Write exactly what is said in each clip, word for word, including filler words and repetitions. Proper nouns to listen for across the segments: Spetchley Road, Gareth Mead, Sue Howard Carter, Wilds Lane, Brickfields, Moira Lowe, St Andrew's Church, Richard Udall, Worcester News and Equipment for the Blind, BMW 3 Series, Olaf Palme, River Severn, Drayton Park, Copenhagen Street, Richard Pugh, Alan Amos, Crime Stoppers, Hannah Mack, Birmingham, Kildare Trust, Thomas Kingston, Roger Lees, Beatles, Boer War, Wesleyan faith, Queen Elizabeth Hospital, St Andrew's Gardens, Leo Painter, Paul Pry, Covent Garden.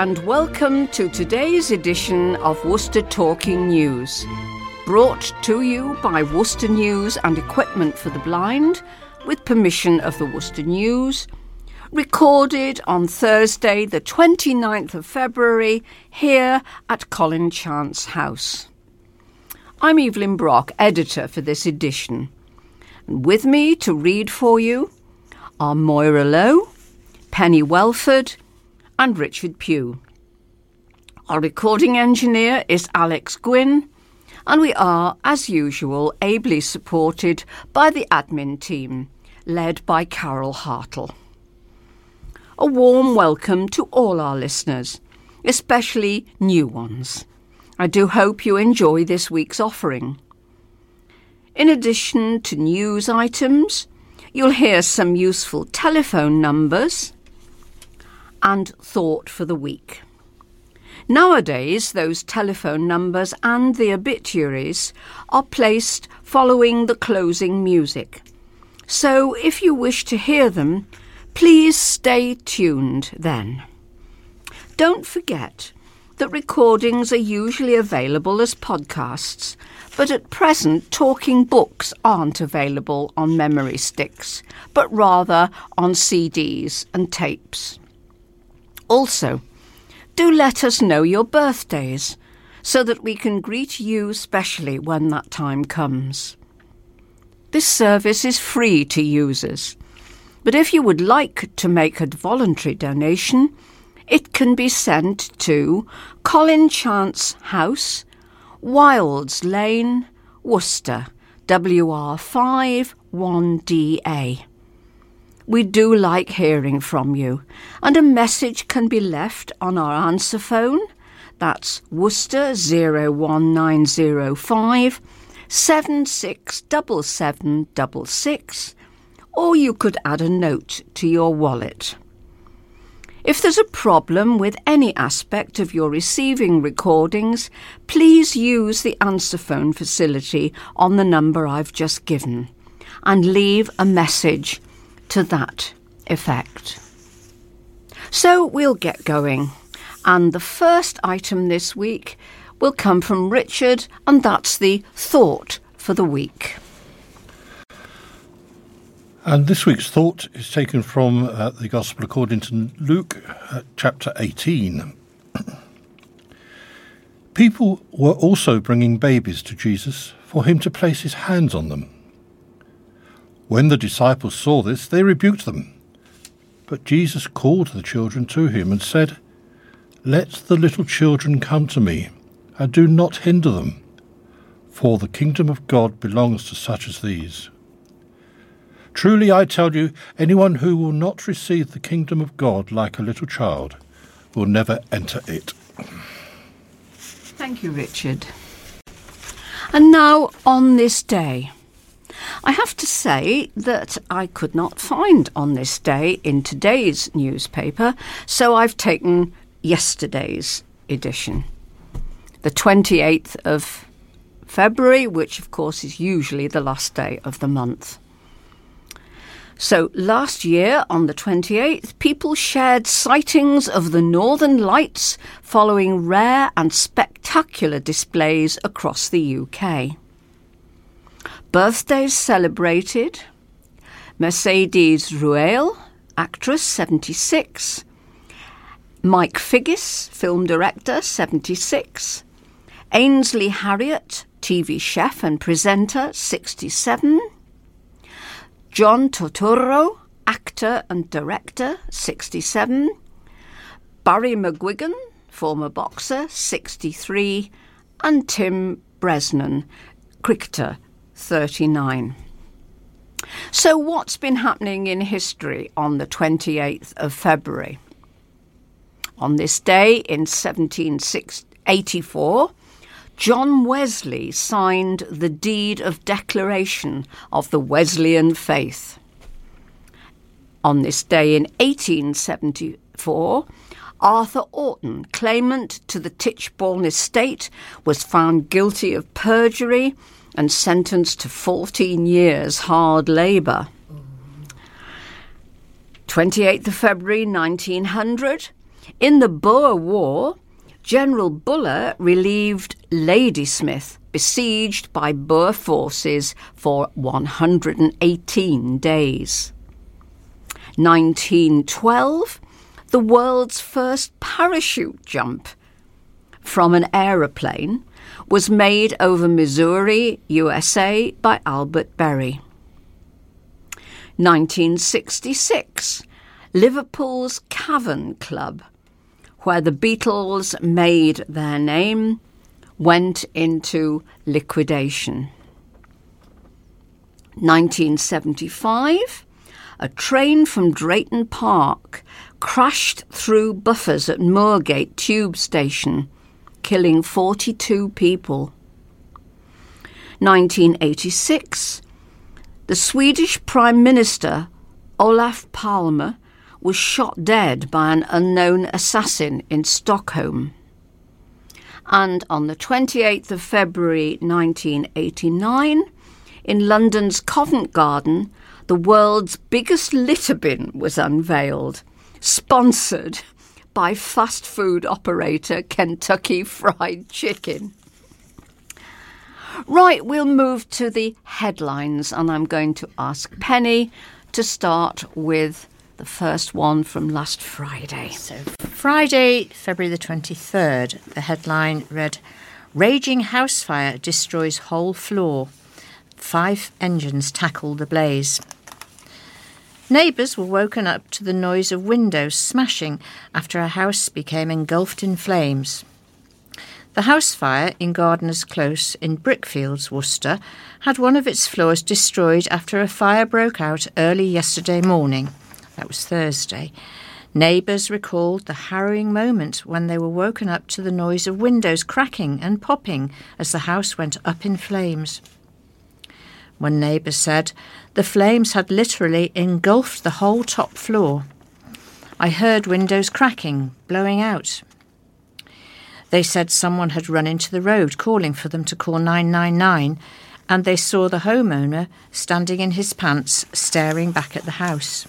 and welcome to today's edition of Worcester Talking News, brought to you by Worcester News and Equipment for the Blind, with permission of the Worcester News, recorded on Thursday the twenty-ninth of February here at Colin Chance House. I'm Evelyn Brock, editor for this edition, and with me to read for you are Moira Lowe, Penny Welford and Richard Pugh. Our recording engineer is Alex Gwynn, and we are, as usual, ably supported by the admin team, led by Carol Hartle. A warm welcome to all our listeners, especially new ones. I do hope you enjoy this week's offering. In addition to news items, you'll hear some useful telephone numbers and thought for the week. Nowadays, those telephone numbers and the obituaries are placed following the closing music. So if you wish to hear them, please stay tuned then. Don't forget that recordings are usually available as podcasts, but at present talking books aren't available on memory sticks, but rather on C Ds and tapes. Also, do let us know your birthdays so that we can greet you specially when that time comes. This service is free to users, but if you would like to make a voluntary donation, it can be sent to Colin Chance House, Wilds Lane, Worcester, W R five one D A. We do like hearing from you, and a message can be left on our answer phone. That's Worcester oh one nine oh five, seven six seven seven six six, or you could add a note to your wallet. If there's a problem with any aspect of your receiving recordings, please use the answer phone facility on the number I've just given and leave a message to that effect. So we'll get going, and the first item this week will come from Richard, and that's the thought for the week. And this week's thought is taken from uh, the Gospel according to Luke, uh, chapter eighteen. People were also bringing babies to Jesus for him to place his hands on them. When the disciples saw this, they rebuked them. But Jesus called the children to him and said, "Let the little children come to me, and do not hinder them, for the kingdom of God belongs to such as these. Truly I tell you, anyone who will not receive the kingdom of God like a little child will never enter it." Thank you, Richard. And now, on this day, I have to say that I could not find on this day in today's newspaper, so I've taken yesterday's edition, the twenty-eighth of February, which of course is usually the last day of the month. So last year on the twenty-eighth, people shared sightings of the Northern Lights following rare and spectacular displays across the U K. Birthdays celebrated: Mercedes Ruehl, actress, seventy-six, Mike Figgis, film director, seventy-six, Ainsley Harriott, T V chef and presenter, sixty-seven, John Turturro, actor and director, sixty-seven, Barry McGuigan, former boxer, sixty-three, and Tim Bresnan, cricketer, thirty-nine. So what's been happening in history on the twenty-eighth of February? On this day in seventeen eighty-four, John Wesley signed the Deed of Declaration of the Wesleyan Faith. On this day in eighteen seventy-four, Arthur Orton, claimant to the Tichborne estate, was found guilty of perjury and sentenced to fourteen years hard labour. twenty-eighth of February nineteen hundred, In the Boer War, General Buller relieved Ladysmith, besieged by Boer forces for one hundred eighteen days. nineteen twelve, the world's first parachute jump from an aeroplane was made over Missouri, U S A, by Albert Berry. nineteen sixty-six, Liverpool's Cavern Club, where the Beatles made their name, went into liquidation. nineteen seventy-five, a train from Drayton Park crashed through buffers at Moorgate Tube Station, killing forty-two people. nineteen eighty-six, the Swedish Prime Minister Olaf Palme was shot dead by an unknown assassin in Stockholm. And on the twenty-eighth of February nineteen eighty-nine, in London's Covent Garden, the world's biggest litter bin was unveiled, sponsored by fast food operator Kentucky Fried Chicken. Right, we'll move to the headlines, and I'm going to ask Penny to start with the first one from last Friday. So Friday, February the twenty-third, the headline read, "Raging house fire destroys whole floor. Five engines tackle the blaze." Neighbours were woken up to the noise of windows smashing after a house became engulfed in flames. The house fire in Gardner's Close in Brickfields, Worcester, had one of its floors destroyed after a fire broke out early yesterday morning. That was Thursday. Neighbours recalled the harrowing moment when they were woken up to the noise of windows cracking and popping as the house went up in flames. One neighbour said, "The flames had literally engulfed the whole top floor. I heard windows cracking, blowing out." They said someone had run into the road calling for them to call nine nine nine, and they saw the homeowner standing in his pants staring back at the house.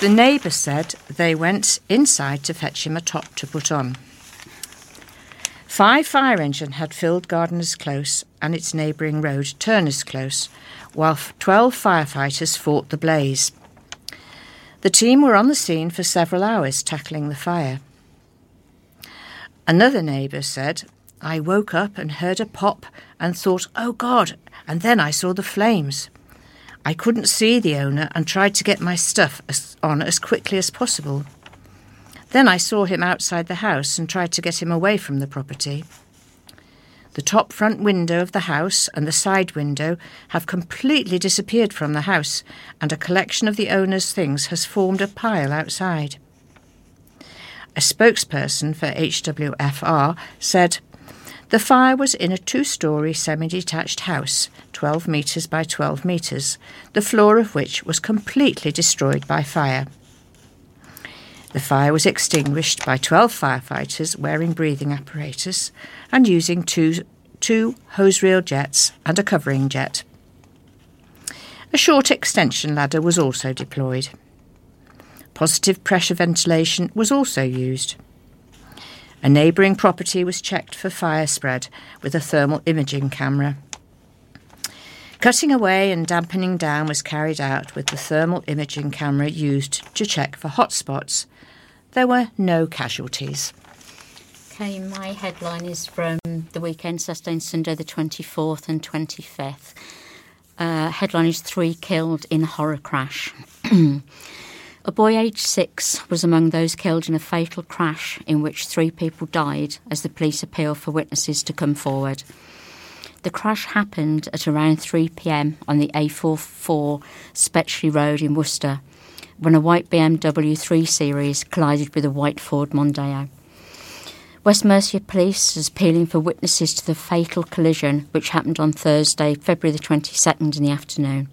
The neighbour said they went inside to fetch him a top to put on. Five fire engines had filled Gardner's Close and its neighbouring road, Turner's Close, while twelve firefighters fought the blaze. The team were on the scene for several hours tackling the fire. Another neighbour said, "I woke up and heard a pop and thought, oh God, and then I saw the flames. I couldn't see the owner and tried to get my stuff on as quickly as possible. Then I saw him outside the house and tried to get him away from the property. The top front window of the house and the side window have completely disappeared from the house, and a collection of the owner's things has formed a pile outside." A spokesperson for H W F R said, "The fire was in a two-storey semi-detached house, twelve metres by twelve metres, the floor of which was completely destroyed by fire. The fire was extinguished by twelve firefighters wearing breathing apparatus and using two, two hose reel jets and a covering jet. A short extension ladder was also deployed. Positive pressure ventilation was also used. A neighbouring property was checked for fire spread with a thermal imaging camera. Cutting away and dampening down was carried out with the thermal imaging camera used to check for hot spots. There were no casualties." Okay, my headline is from the weekend, Saturday and Sunday the twenty-fourth and twenty-fifth. Uh, headline is "Three Killed in Horror Crash." A boy aged six was among those killed in a fatal crash in which three people died as the police appealed for witnesses to come forward. The crash happened at around three p.m. on the A forty-four Spetchley Road in Worcester when a white B M W three series collided with a white Ford Mondeo. West Mercia Police is appealing for witnesses to the fatal collision which happened on Thursday, February the twenty-second in the afternoon.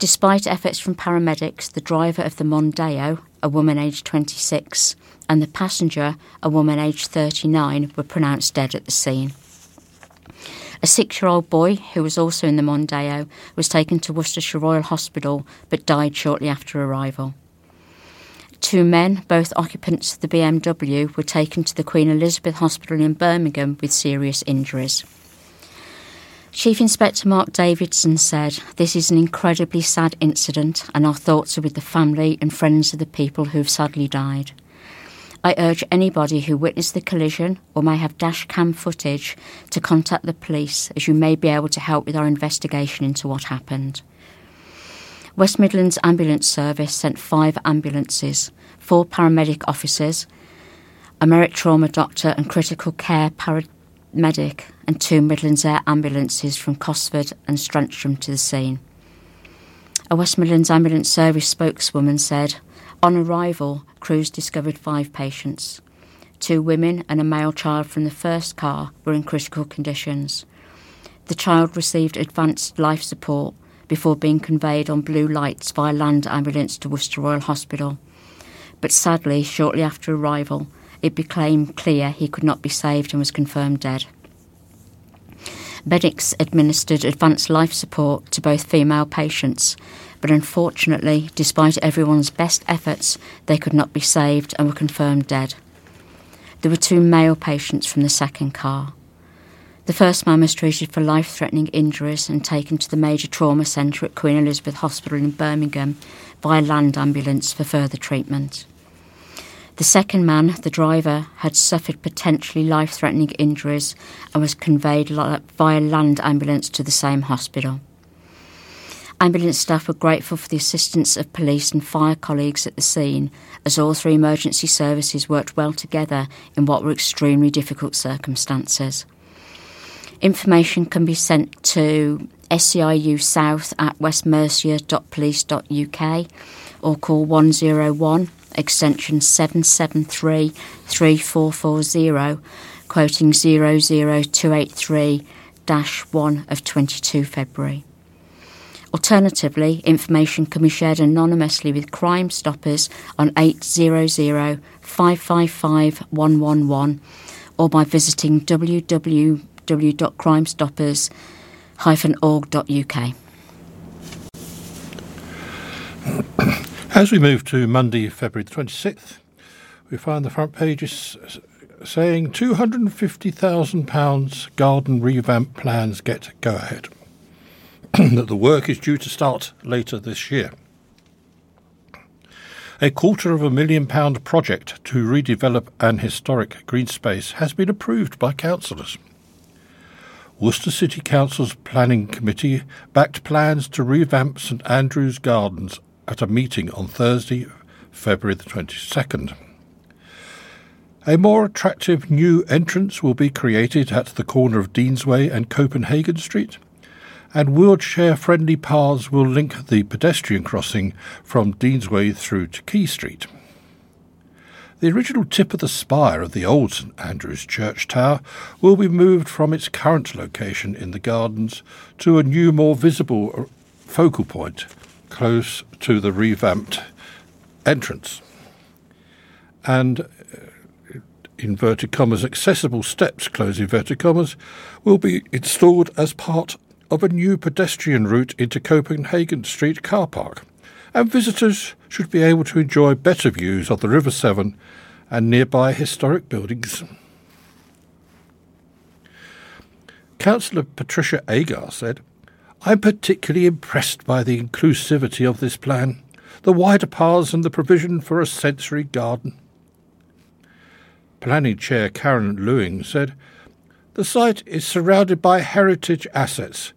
Despite efforts from paramedics, the driver of the Mondeo, a woman aged twenty-six, and the passenger, a woman aged thirty-nine, were pronounced dead at the scene. A six-year-old boy, who was also in the Mondeo, was taken to Worcestershire Royal Hospital but died shortly after arrival. Two men, both occupants of the B M W, were taken to the Queen Elizabeth Hospital in Birmingham with serious injuries. Chief Inspector Mark Davidson said, "This is an incredibly sad incident and our thoughts are with the family and friends of the people who have sadly died. I urge anybody who witnessed the collision or may have dash cam footage to contact the police, as you may be able to help with our investigation into what happened." West Midlands Ambulance Service sent five ambulances, four paramedic officers, a merit trauma doctor and critical care paramedic, and two Midlands Air ambulances from Cosford and Strancham to the scene. A West Midlands Ambulance Service spokeswoman said, "On arrival, crews discovered five patients. Two women and a male child from the first car were in critical conditions. The child received advanced life support before being conveyed on blue lights via land ambulance to Worcester Royal Hospital. But sadly, shortly after arrival, it became clear he could not be saved and was confirmed dead. Medics administered advanced life support to both female patients, but unfortunately, despite everyone's best efforts, they could not be saved and were confirmed dead. There were two male patients from the second car. The first man was treated for life-threatening injuries and taken to the Major Trauma Centre at Queen Elizabeth Hospital in Birmingham by land ambulance for further treatment. The second man, the driver, had suffered potentially life-threatening injuries and was conveyed via land ambulance to the same hospital. Ambulance staff were grateful for the assistance of police and fire colleagues at the scene, as all three emergency services worked well together in what were extremely difficult circumstances. Information can be sent to S E I U south at west mercia dot police dot U K or call one oh one extension seven seven three three four four zero, quoting zero zero two eight three dash one of twenty-second February. Alternatively, information can be shared anonymously with Crime Stoppers on eight hundred, five five five, one one one or by visiting w w w dot crime stoppers dot org dot u k. As we move to Monday, February the twenty-sixth, we find the front pages saying two hundred fifty thousand pounds garden revamp plans get go-ahead. That the work is due to start later this year. A quarter of a million pound project to redevelop an historic green space has been approved by councillors. Worcester City Council's Planning Committee backed plans to revamp St Andrew's Gardens at a meeting on Thursday, February the twenty-second. A more attractive new entrance will be created at the corner of Deansway and Copenhagen Street, and wheelchair-friendly paths will link the pedestrian crossing from Deansway through to Quay Street. The original tip of the spire of the old St Andrew's Church tower will be moved from its current location in the gardens to a new, more visible focal point close to the revamped entrance. And inverted commas, accessible steps, close inverted commas, will be installed as part of a new pedestrian route into Copenhagen Street car park, and visitors should be able to enjoy better views of the River Severn and nearby historic buildings. Councillor Patricia Agar said, "I'm particularly impressed by the inclusivity of this plan, the wider paths and the provision for a sensory garden." Planning Chair Karen Lewing said, "The site is surrounded by heritage assets,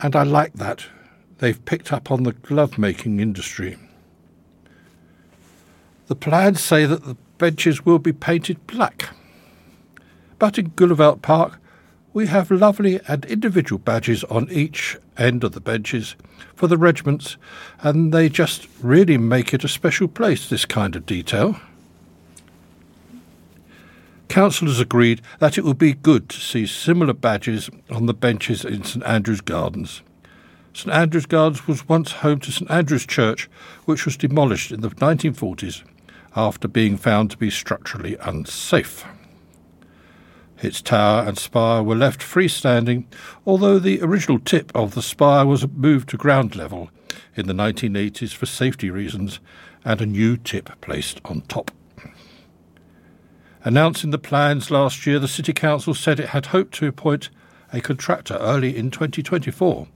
and I like that. They've picked up on the glove-making industry." The plans say that the benches will be painted black. But in Gullivelt Park, we have lovely and individual badges on each end of the benches for the regiments, and they just really make it a special place, this kind of detail. Councillors agreed that it would be good to see similar badges on the benches in St Andrew's Gardens. St Andrew's Gardens was once home to St Andrew's Church, which was demolished in the nineteen forties after being found to be structurally unsafe. Its tower and spire were left freestanding, although the original tip of the spire was moved to ground level in the nineteen eighties for safety reasons and a new tip placed on top. Announcing the plans last year, the City Council said it had hoped to appoint a contractor early in twenty twenty-four,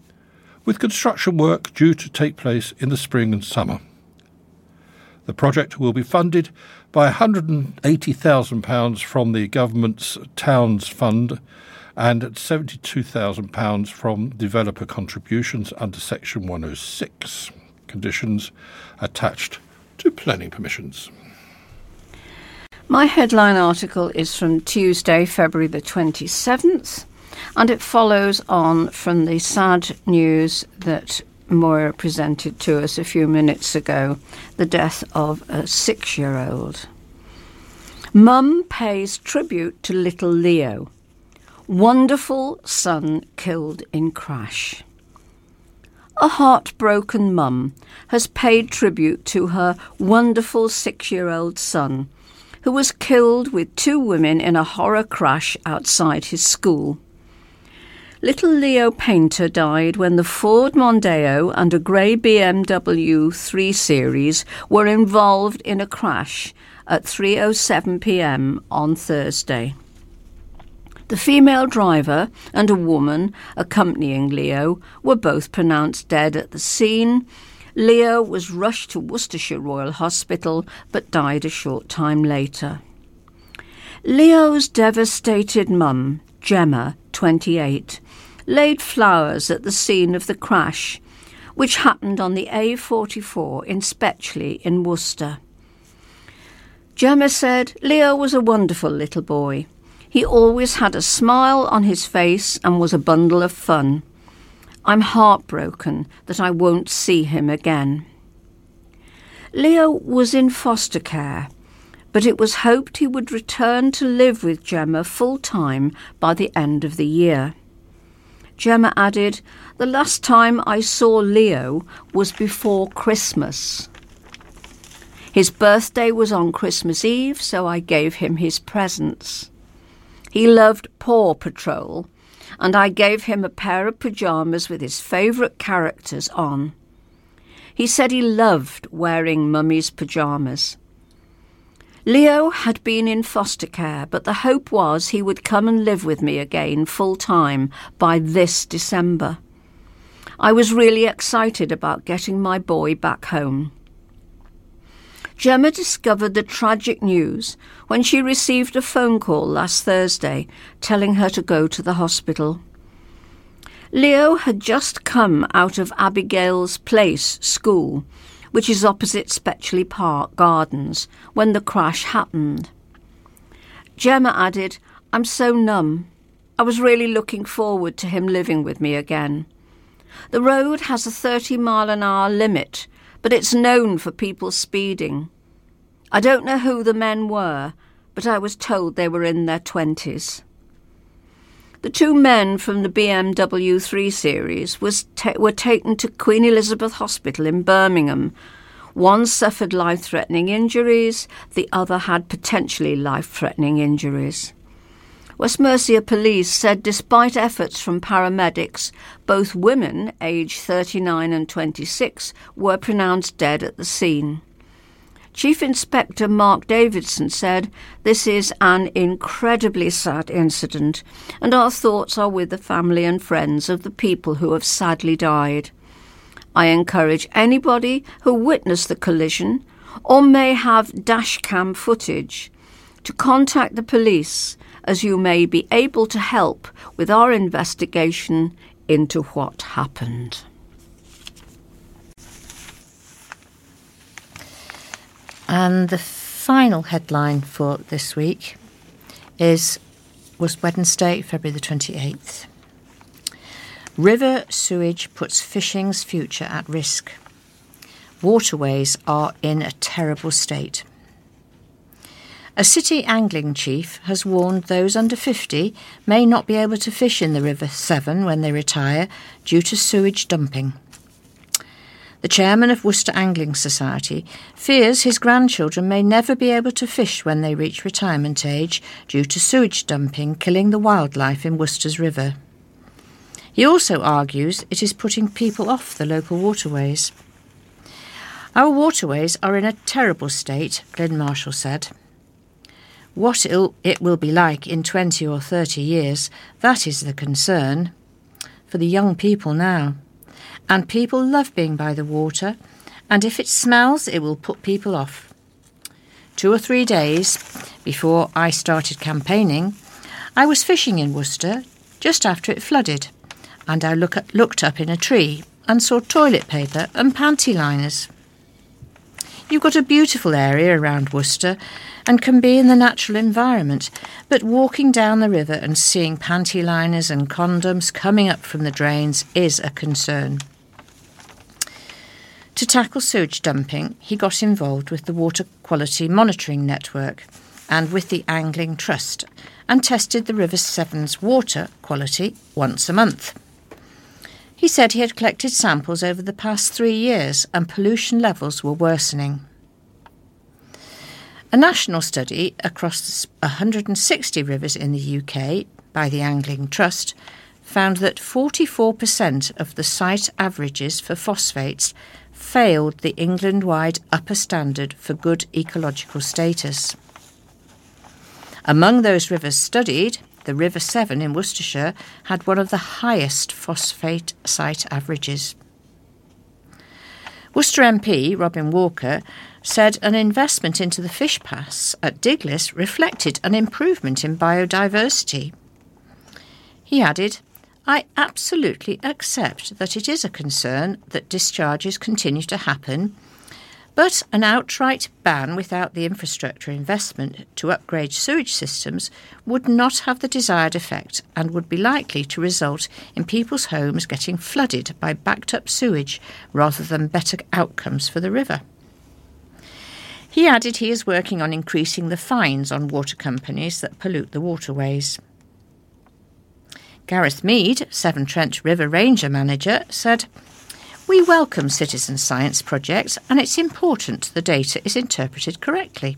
with construction work due to take place in the spring and summer. The project will be funded by one hundred eighty thousand pounds from the government's Towns Fund and seventy-two thousand pounds from developer contributions under Section one oh six, conditions attached to planning permissions. My headline article is from Tuesday, February the twenty-seventh, and it follows on from the sad news that Moira presented to us a few minutes ago, the death of a six-year-old. Mum pays tribute to little Leo. Wonderful son killed in crash. A heartbroken mum has paid tribute to her wonderful six-year-old son, who was killed with two women in a horror crash outside his school. Little Leo Painter died when the Ford Mondeo and a grey B M W three Series were involved in a crash at three oh seven p.m. on Thursday. The female driver and a woman accompanying Leo were both pronounced dead at the scene. Leo was rushed to Worcestershire Royal Hospital but died a short time later. Leo's devastated mum, Gemma, twenty-eight, laid flowers at the scene of the crash, which happened on the A forty-four in Spetchley in Worcester. Gemma said, "Leo was a wonderful little boy. He always had a smile on his face and was a bundle of fun. I'm heartbroken that I won't see him again." Leo was in foster care, but it was hoped he would return to live with Gemma full-time by the end of the year. Gemma added, "The last time I saw Leo was before Christmas. His birthday was on Christmas Eve, so I gave him his presents. He loved Paw Patrol, and I gave him a pair of pyjamas with his favourite characters on. He said he loved wearing Mummy's pyjamas." Leo had been in foster care, but the hope was he would come and live with me again full-time by this December. I was really excited about getting my boy back home. Gemma discovered the tragic news when she received a phone call last Thursday telling her to go to the hospital. Leo had just come out of Abigail's Place School, which is opposite Spetchley Park Gardens, when the crash happened. Gemma added, "I'm so numb. I was really looking forward to him living with me again. The road has a thirty mile an hour limit, but it's known for people speeding. I don't know who the men were, but I was told they were in their twenties. The two men from the B M W three Series was ta- were taken to Queen Elizabeth Hospital in Birmingham. One suffered life-threatening injuries, the other had potentially life-threatening injuries. West Mercia Police said despite efforts from paramedics, both women, aged thirty-nine and twenty-six, were pronounced dead at the scene. Chief Inspector Mark Davidson said, "This is an incredibly sad incident, and our thoughts are with the family and friends of the people who have sadly died. I encourage anybody who witnessed the collision or may have dash cam footage to contact the police, as you may be able to help with our investigation into what happened." And the final headline for this week is was Wednesday, February the twenty-eighth. River sewage puts fishing's future at risk. Waterways are in a terrible state. A city angling chief has warned those under fifty may not be able to fish in the River Severn when they retire due to sewage dumping. The chairman of Worcester Angling Society fears his grandchildren may never be able to fish when they reach retirement age due to sewage dumping killing the wildlife in Worcester's river. He also argues it is putting people off the local waterways. Our waterways are in a terrible state, Glenn Marshall said. What it will be like in twenty or thirty years, that is the concern for the young people now. And people love being by the water, and if it smells, it will put people off. Two or three days before I started campaigning, I was fishing in Worcester just after it flooded, and I look at, looked up in a tree and saw toilet paper and panty liners. You've got a beautiful area around Worcester and can be in the natural environment, but walking down the river and seeing panty liners and condoms coming up from the drains is a concern. To tackle sewage dumping, he got involved with the Water Quality Monitoring Network and with the Angling Trust and tested the River Severn's water quality once a month. He said he had collected samples over the past three years and pollution levels were worsening. A national study across one hundred sixty rivers in the U K by the Angling Trust found that forty-four percent of the site averages for phosphates failed the England-wide upper standard for good ecological status. Among those rivers studied, the River Severn in Worcestershire had one of the highest phosphate site averages. Worcester M P Robin Walker said an investment into the fish pass at Diglis reflected an improvement in biodiversity. He added, I absolutely accept that it is a concern that discharges continue to happen, but an outright ban without the infrastructure investment to upgrade sewage systems would not have the desired effect and would be likely to result in people's homes getting flooded by backed-up sewage rather than better outcomes for the river. He added he is working on increasing the fines on water companies that pollute the waterways. Gareth Mead, Severn Trent River Ranger Manager, said, we welcome citizen science projects and it's important the data is interpreted correctly.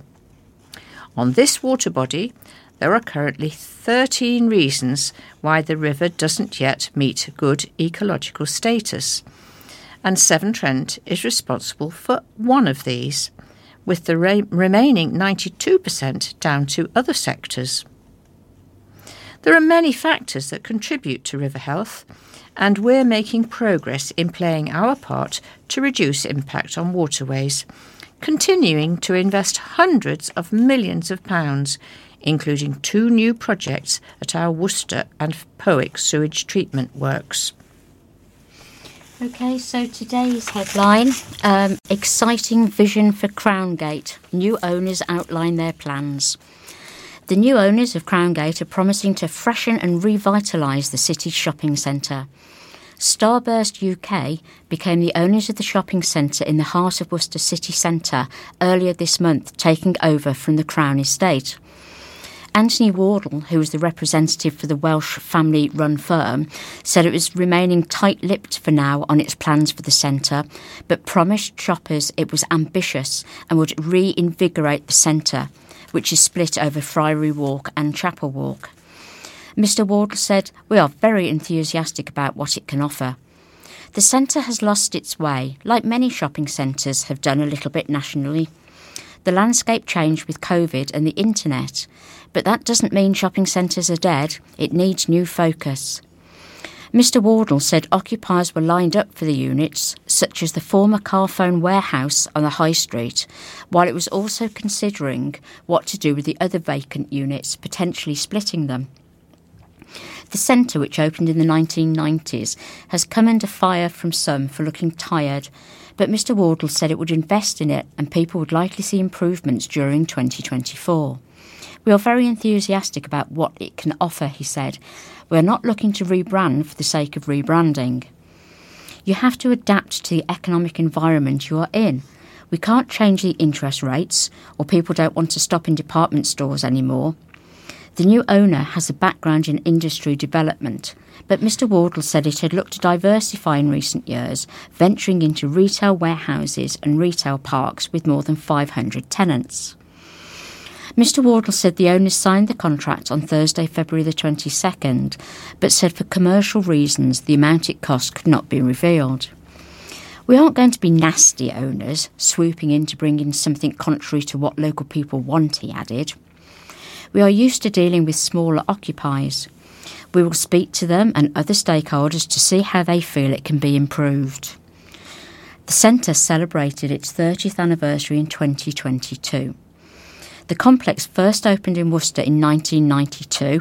On this water body, there are currently thirteen reasons why the river doesn't yet meet good ecological status, and Severn Trent is responsible for one of these, with the re- remaining ninety-two percent down to other sectors. There are many factors that contribute to river health, and we're making progress in playing our part to reduce impact on waterways, continuing to invest hundreds of millions of pounds, including two new projects at our Worcester and Powick sewage treatment works. OK, so today's headline, um, exciting vision for Crowngate. New owners outline their plans. The new owners of Crowngate are promising to freshen and revitalise the city's shopping centre. Starburst U K became the owners of the shopping centre in the heart of Worcester city centre earlier this month, taking over from the Crown estate. Anthony Wardle, who was the representative for the Welsh family-run firm, said it was remaining tight-lipped for now on its plans for the centre, but promised shoppers it was ambitious and would reinvigorate the centre, which is split over Friary Walk and Chapel Walk. Mr Wardle said, we are very enthusiastic about what it can offer. The centre has lost its way, like many shopping centres have done a little bit nationally. The landscape changed with COVID and the internet, but that doesn't mean shopping centres are dead. It needs new focus. Mr Wardle said occupiers were lined up for the units, such as the former Carphone warehouse on the High Street, while it was also considering what to do with the other vacant units, potentially splitting them. The centre, which opened in the nineteen nineties, has come under fire from some for looking tired, but Mr Wardle said it would invest in it and people would likely see improvements during twenty twenty-four. We are very enthusiastic about what it can offer, he said. We're not looking to rebrand for the sake of rebranding. You have to adapt to the economic environment you are in. We can't change the interest rates, or people don't want to stop in department stores anymore. The new owner has a background in industry development, but Mr Wardle said it had looked to diversify in recent years, venturing into retail warehouses and retail parks with more than five hundred tenants. Mr Wardle said the owners signed the contract on Thursday, February the twenty-second, but said for commercial reasons the amount it cost could not be revealed. We aren't going to be nasty owners, swooping in to bring in something contrary to what local people want, he added. We are used to dealing with smaller occupiers. We will speak to them and other stakeholders to see how they feel it can be improved. The centre celebrated its thirtieth anniversary in twenty twenty-two. The complex first opened in Worcester in nineteen ninety-two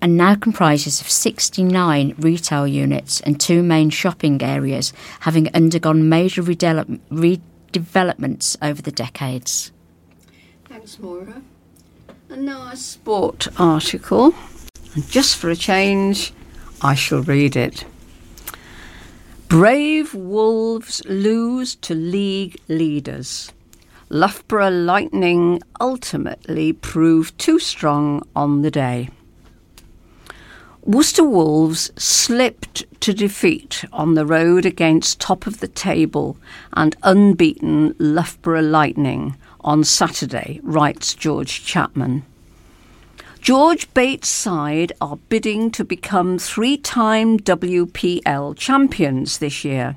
and now comprises of sixty-nine retail units and two main shopping areas, having undergone major redele- redevelopments over the decades. Thanks, Moira. A nice sport article, and just for a change, I shall read it. Brave Wolves lose to league leaders. Loughborough Lightning ultimately proved too strong on the day. Worcester Wolves slipped to defeat on the road against top of the table and unbeaten Loughborough Lightning on Saturday, writes George Chapman. George Bates' side are bidding to become three-time W P L champions this year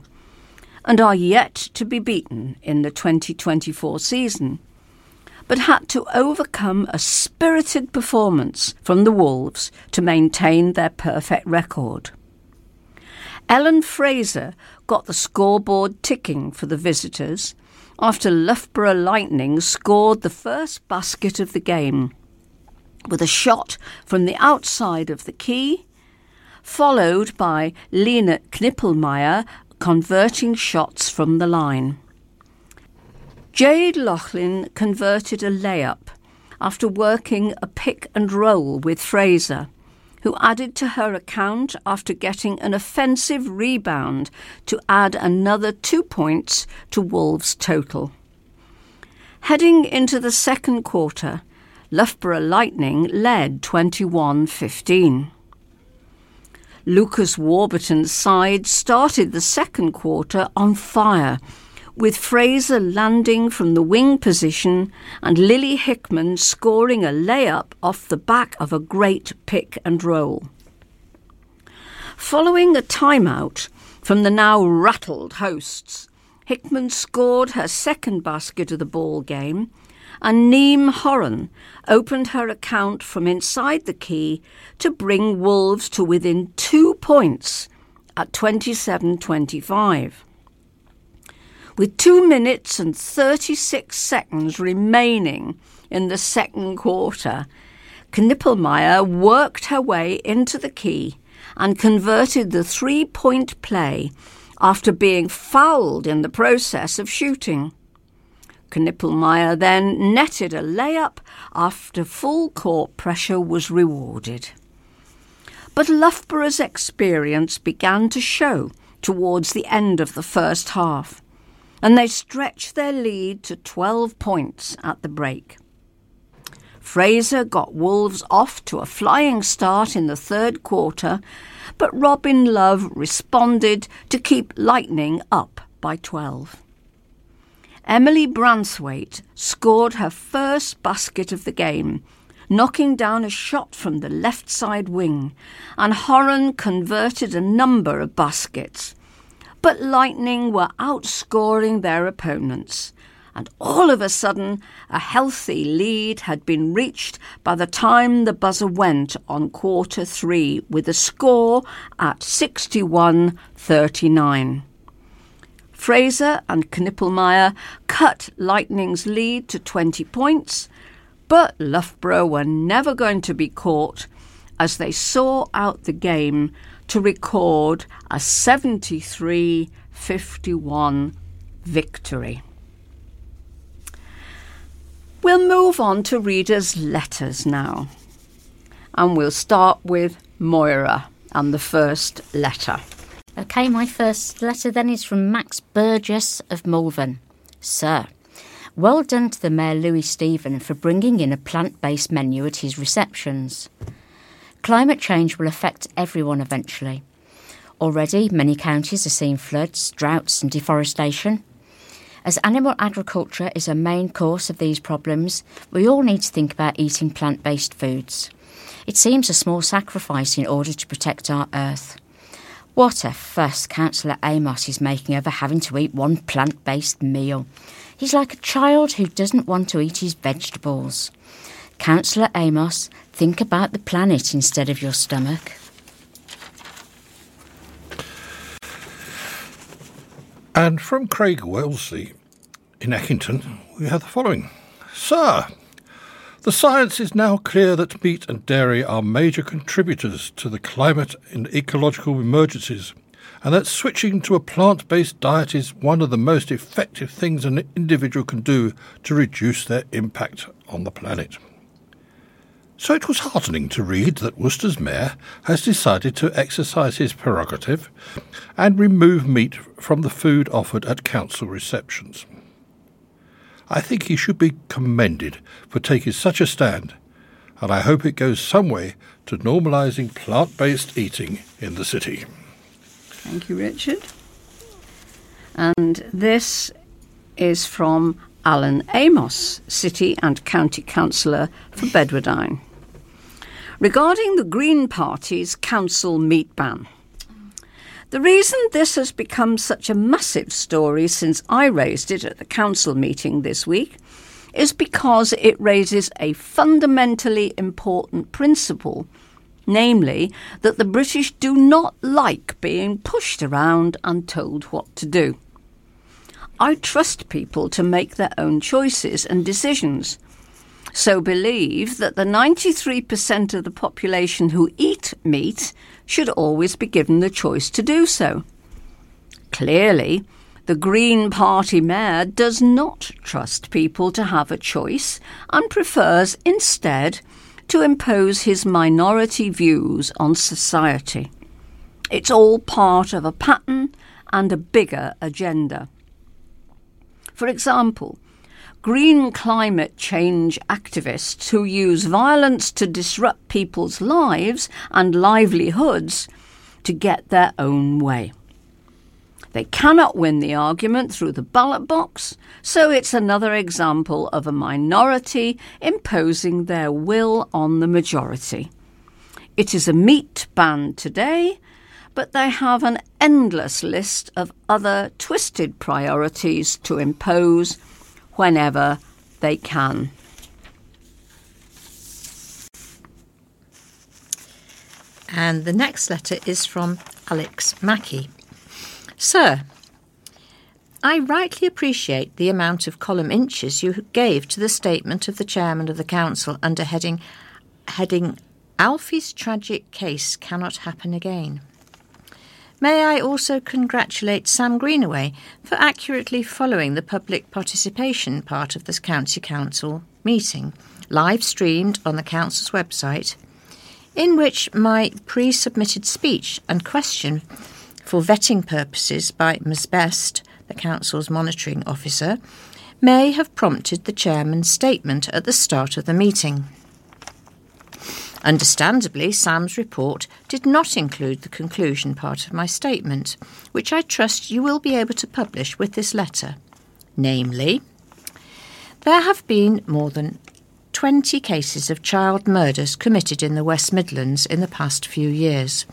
and are yet to be beaten in the twenty twenty-four season, but had to overcome a spirited performance from the Wolves to maintain their perfect record. Ellen Fraser got the scoreboard ticking for the visitors after Loughborough Lightning scored the first basket of the game with a shot from the outside of the key, followed by Lena Knippelmeyer converting shots from the line. Jade Loughlin converted a layup after working a pick and roll with Fraser, who added to her account after getting an offensive rebound to add another two points to Wolves' total. Heading into the second quarter, Loughborough Lightning led twenty-one fifteen. Lucas Warburton's side started the second quarter on fire, with Fraser landing from the wing position and Lily Hickman scoring a layup off the back of a great pick and roll. Following a timeout from the now rattled hosts, Hickman scored her second basket of the ball game, and Neem Horan opened her account from inside the key to bring Wolves to within two points at twenty-seven twenty-five. With two minutes and thirty-six seconds remaining in the second quarter, Knippelmeyer worked her way into the key and converted the three-point play after being fouled in the process of shooting. Knippelmeyer then netted a layup after full-court pressure was rewarded. But Loughborough's experience began to show towards the end of the first half, and they stretched their lead to twelve points at the break. Fraser got Wolves off to a flying start in the third quarter, but Robin Love responded to keep Lightning up by twelve. Emily Branthwaite scored her first basket of the game, knocking down a shot from the left side wing, and Horan converted a number of baskets. But Lightning were outscoring their opponents, and all of a sudden a healthy lead had been reached by the time the buzzer went on quarter three, with a score at sixty-one thirty-nine. Fraser and Knippelmeyer cut Lightning's lead to twenty points, but Loughborough were never going to be caught as they saw out the game to record a seventy-three fifty-one victory. We'll move on to readers' letters now, and we'll start with Moira and the first letter. OK, my first letter then is from Max Burgess of Malvern. Sir, well done to the Mayor Louis Stephen for bringing in a plant-based menu at his receptions. Climate change will affect everyone eventually. Already, many counties are seeing floods, droughts and deforestation. As animal agriculture is a main cause of these problems, we all need to think about eating plant-based foods. It seems a small sacrifice in order to protect our earth. What a fuss Councillor Amos is making over having to eat one plant-based meal. He's like a child who doesn't want to eat his vegetables. Councillor Amos, think about the planet instead of your stomach. And from Craig Wellesley in Eckington, we have the following. Sir, the science is now clear that meat and dairy are major contributors to the climate and ecological emergencies, and that switching to a plant-based diet is one of the most effective things an individual can do to reduce their impact on the planet. So it was heartening to read that Worcester's mayor has decided to exercise his prerogative and remove meat from the food offered at council receptions. I think he should be commended for taking such a stand, and I hope it goes some way to normalising plant-based eating in the city. Thank you, Richard. And this is from Alan Amos, City and County Councillor for Bedwardine. Regarding the Green Party's council meat ban, the reason this has become such a massive story since I raised it at the council meeting this week is because it raises a fundamentally important principle, namely that the British do not like being pushed around and told what to do. I trust people to make their own choices and decisions, so believe that the ninety-three percent of the population who eat meat should always be given the choice to do so. Clearly, the Green Party mayor does not trust people to have a choice and prefers instead to impose his minority views on society. It's all part of a pattern and a bigger agenda. For example, green climate change activists who use violence to disrupt people's lives and livelihoods to get their own way. They cannot win the argument through the ballot box, so it's another example of a minority imposing their will on the majority. It is a meat ban today, but they have an endless list of other twisted priorities to impose whenever they can. And the next letter is from Alex Mackie. Sir, I rightly appreciate the amount of column inches you gave to the statement of the chairman of the council under heading, heading Alfie's tragic case cannot happen again. May I also congratulate Sam Greenaway for accurately following the public participation part of this County Council meeting, live streamed on the Council's website, in which my pre-submitted speech and question for vetting purposes by Miz Best, the Council's monitoring officer, may have prompted the Chairman's statement at the start of the meeting. Understandably, Sam's report did not include the conclusion part of my statement, which I trust you will be able to publish with this letter. Namely, there have been more than twenty cases of child murders committed in the West Midlands in the past few years,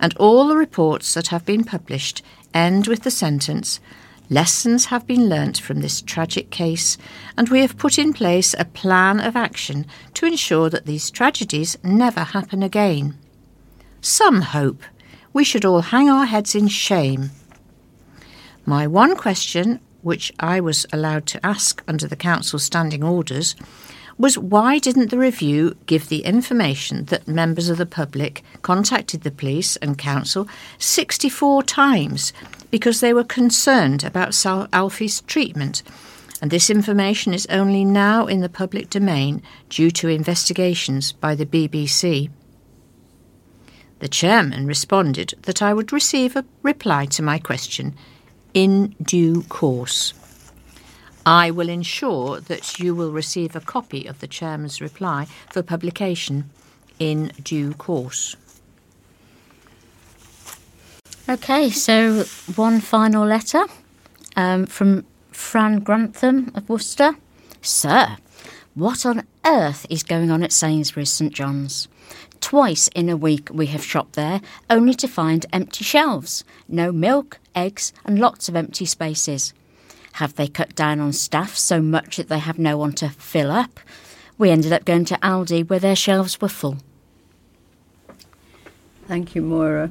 and all the reports that have been published end with the sentence, lessons have been learnt from this tragic case, and we have put in place a plan of action to ensure that these tragedies never happen again. Some hope. We should all hang our heads in shame. My one question, which I was allowed to ask under the Council's standing orders, was why didn't the review give the information that members of the public contacted the police and council sixty-four times because they were concerned about Sal Alfie's treatment, and this information is only now in the public domain due to investigations by the B B C. The chairman responded that I would receive a reply to my question in due course. I will ensure that you will receive a copy of the chairman's reply for publication in due course. OK, so one final letter um, from Fran Grantham of Worcester. Sir, what on earth is going on at Sainsbury's St John's? Twice in a week we have shopped there, only to find empty shelves. No milk, eggs and lots of empty spaces. Have they cut down on staff so much that they have no one to fill up? We ended up going to Aldi where their shelves were full. Thank you, Moira.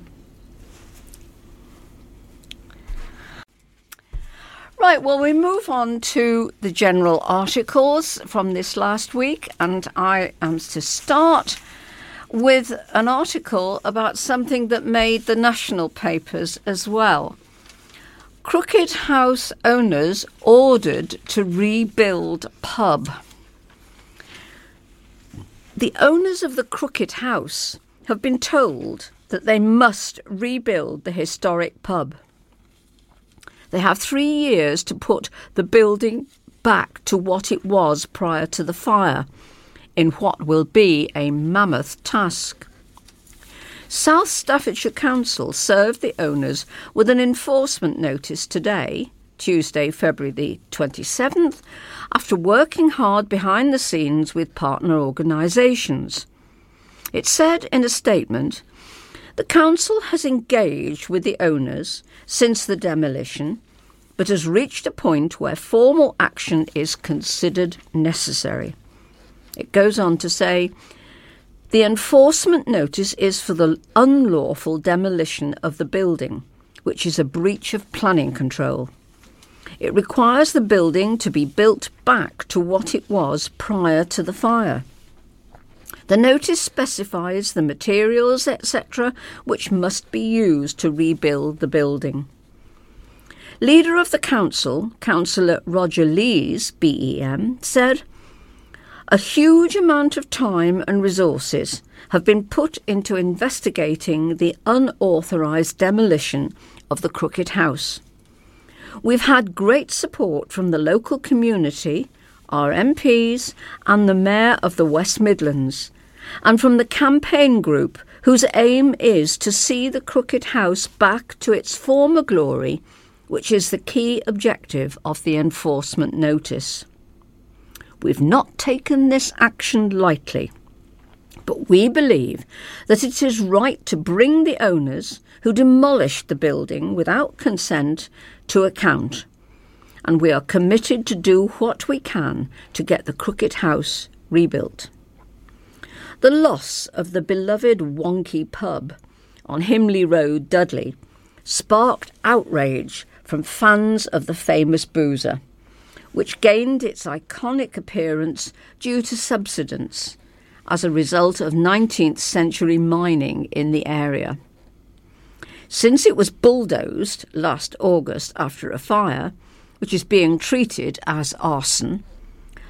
Right, well, we move on to the general articles from this last week, and I am to start with an article about something that made the national papers as well. Crooked house owners ordered to rebuild pub. The owners of the Crooked House have been told that they must rebuild the historic pub. They have three years to put the building back to what it was prior to the fire, in what will be a mammoth task. South Staffordshire Council served the owners with an enforcement notice today, Tuesday, February the twenty-seventh, after working hard behind the scenes with partner organisations. It said in a statement, the council has engaged with the owners since the demolition, but has reached a point where formal action is considered necessary. It goes on to say, the enforcement notice is for the unlawful demolition of the building, which is a breach of planning control. It requires the building to be built back to what it was prior to the fire. The notice specifies the materials, et cetera, which must be used to rebuild the building. Leader of the council, Councillor Roger Lees, B E M, said, a huge amount of time and resources have been put into investigating the unauthorised demolition of the Crooked House. We've had great support from the local community, our M Ps and the Mayor of the West Midlands, and from the campaign group whose aim is to see the Crooked House back to its former glory, which is the key objective of the enforcement notice. We've not taken this action lightly, but we believe that it is right to bring the owners who demolished the building without consent to account, and we are committed to do what we can to get the Crooked House rebuilt. The loss of the beloved Wonky pub on Himley Road, Dudley, sparked outrage from fans of the famous boozer, which gained its iconic appearance due to subsidence as a result of nineteenth century mining in the area. Since it was bulldozed last August after a fire, which is being treated as arson,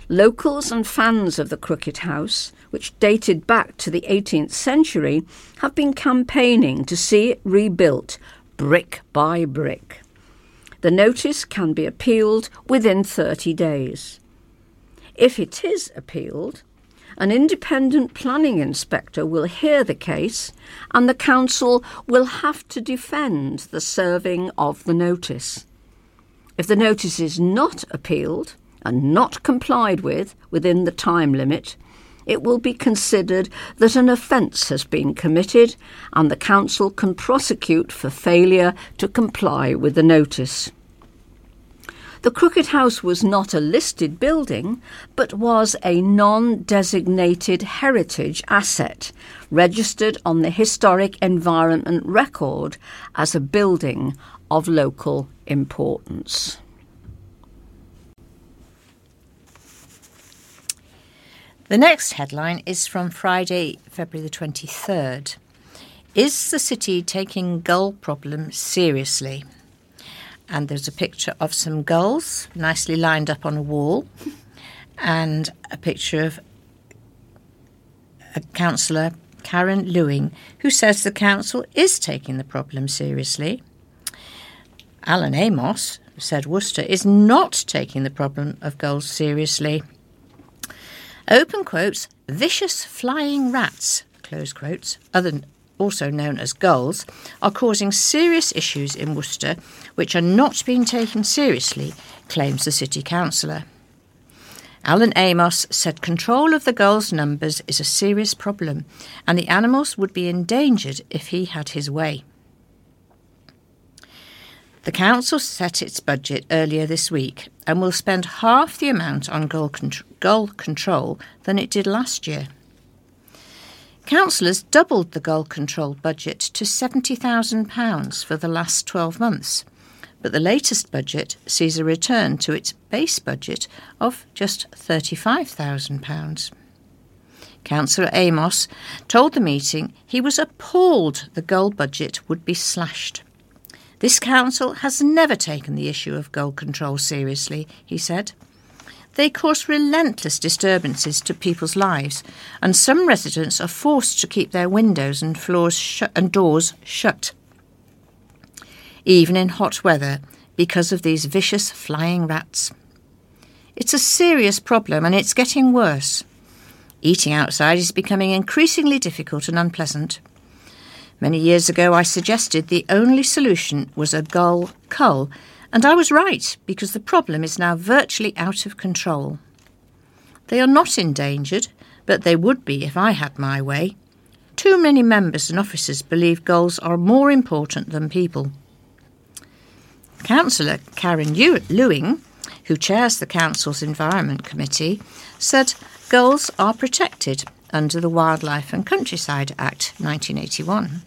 locals and fans of the Crooked House, which dated back to the eighteenth century, have been campaigning to see it rebuilt brick by brick. The notice can be appealed within thirty days. If it is appealed, an independent planning inspector will hear the case and the council will have to defend the serving of the notice. If the notice is not appealed and not complied with within the time limit, it will be considered that an offence has been committed and the council can prosecute for failure to comply with the notice. The Crooked House was not a listed building, but was a non-designated heritage asset, registered on the Historic Environment Record as a building of local importance. The next headline is from Friday, February the twenty-third. Is the city taking gull problem seriously? And there's a picture of some gulls nicely lined up on a wall and a picture of a councillor, Karen Lewing, who says the council is taking the problem seriously. Alan Amos said Worcester is not taking the problem of gulls seriously. Open quotes, vicious flying rats, close quotes, other also known as gulls, are causing serious issues in Worcester which are not being taken seriously, claims the City Councillor. Alan Amos said control of the gulls' numbers is a serious problem and the animals would be endangered if he had his way. The council set its budget earlier this week and will spend half the amount on gull, contr- gull control than it did last year. Councillors doubled the gull control budget to seventy thousand pounds for the last twelve months, but the latest budget sees a return to its base budget of just thirty-five thousand pounds. Councillor Amos told the meeting he was appalled the gull budget would be slashed. This council has never taken the issue of gull control seriously, he said. They cause relentless disturbances to people's lives, and some residents are forced to keep their windows and floors sh- and doors shut, even in hot weather, because of these vicious flying rats. It's a serious problem and it's getting worse. Eating outside is becoming increasingly difficult and unpleasant. Many years ago I suggested the only solution was a gull cull, and I was right because the problem is now virtually out of control. They are not endangered, but they would be if I had my way. Too many members and officers believe gulls are more important than people. Councillor Karen Lewing, who chairs the Council's Environment Committee, said gulls are protected under the Wildlife and Countryside Act nineteen eighty-one.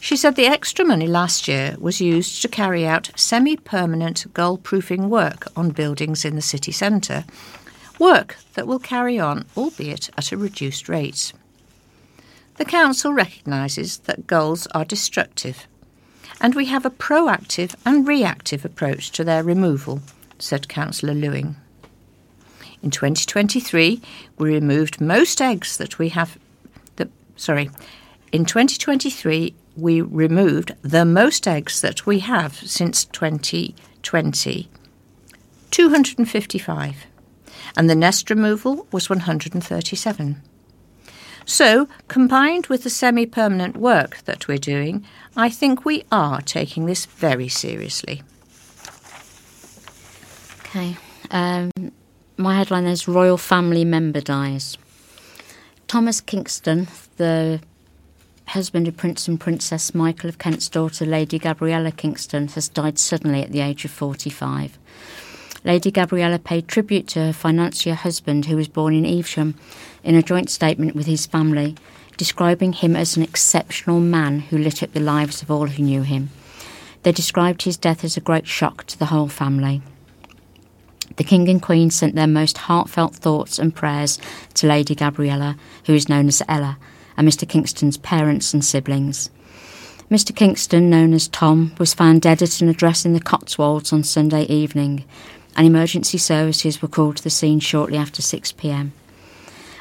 She said the extra money last year was used to carry out semi-permanent gull-proofing work on buildings in the city centre, work that will carry on, albeit at a reduced rate. The Council recognises that gulls are destructive, and we have a proactive and reactive approach to their removal, said Councillor Lewing. In twenty twenty-three, we removed most eggs that we have... The, sorry, in twenty twenty-three, we removed the most eggs that we have since twenty twenty, two hundred fifty-five, and the nest removal was one hundred thirty-seven. So, combined with the semi-permanent work that we're doing, I think we are taking this very seriously. Okay. Um, my headline is Royal Family Member Dies. Thomas Kingston, the husband of Prince and Princess Michael of Kent's daughter, Lady Gabriella Kingston, has died suddenly at the age of forty-five. Lady Gabriella paid tribute to her financier husband, who was born in Evesham, in a joint statement with his family, describing him as an exceptional man who lit up the lives of all who knew him. They described his death as a great shock to the whole family. The King and Queen sent their most heartfelt thoughts and prayers to Lady Gabriella, who is known as Ella, and Mister Kingston's parents and siblings. Mister Kingston, known as Tom, was found dead at an address in the Cotswolds on Sunday evening, and emergency services were called to the scene shortly after six p.m.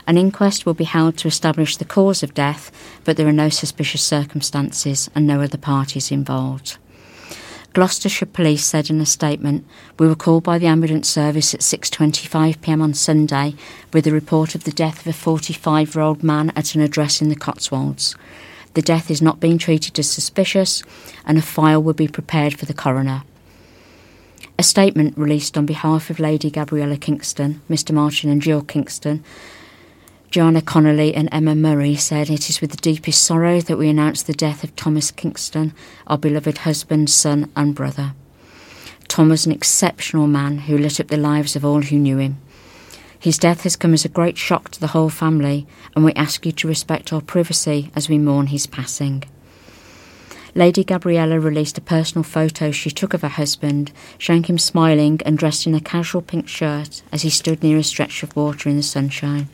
An inquest will be held to establish the cause of death, but there are no suspicious circumstances and no other parties involved. Gloucestershire Police said in a statement, "We were called by the ambulance service at six twenty-five p.m. on Sunday with a report of the death of a forty-five-year-old man at an address in the Cotswolds. The death is not being treated as suspicious and a file will be prepared for the coroner." A statement released on behalf of Lady Gabriella Kingston, Mr Martin and Jill Kingston, Joanna Connolly and Emma Murray said, "It is with the deepest sorrow that we announce the death of Thomas Kingston, our beloved husband, son and brother. Tom was an exceptional man who lit up the lives of all who knew him. His death has come as a great shock to the whole family, and we ask you to respect our privacy as we mourn his passing." Lady Gabriella released a personal photo she took of her husband, showing him smiling and dressed in a casual pink shirt as he stood near a stretch of water in the sunshine.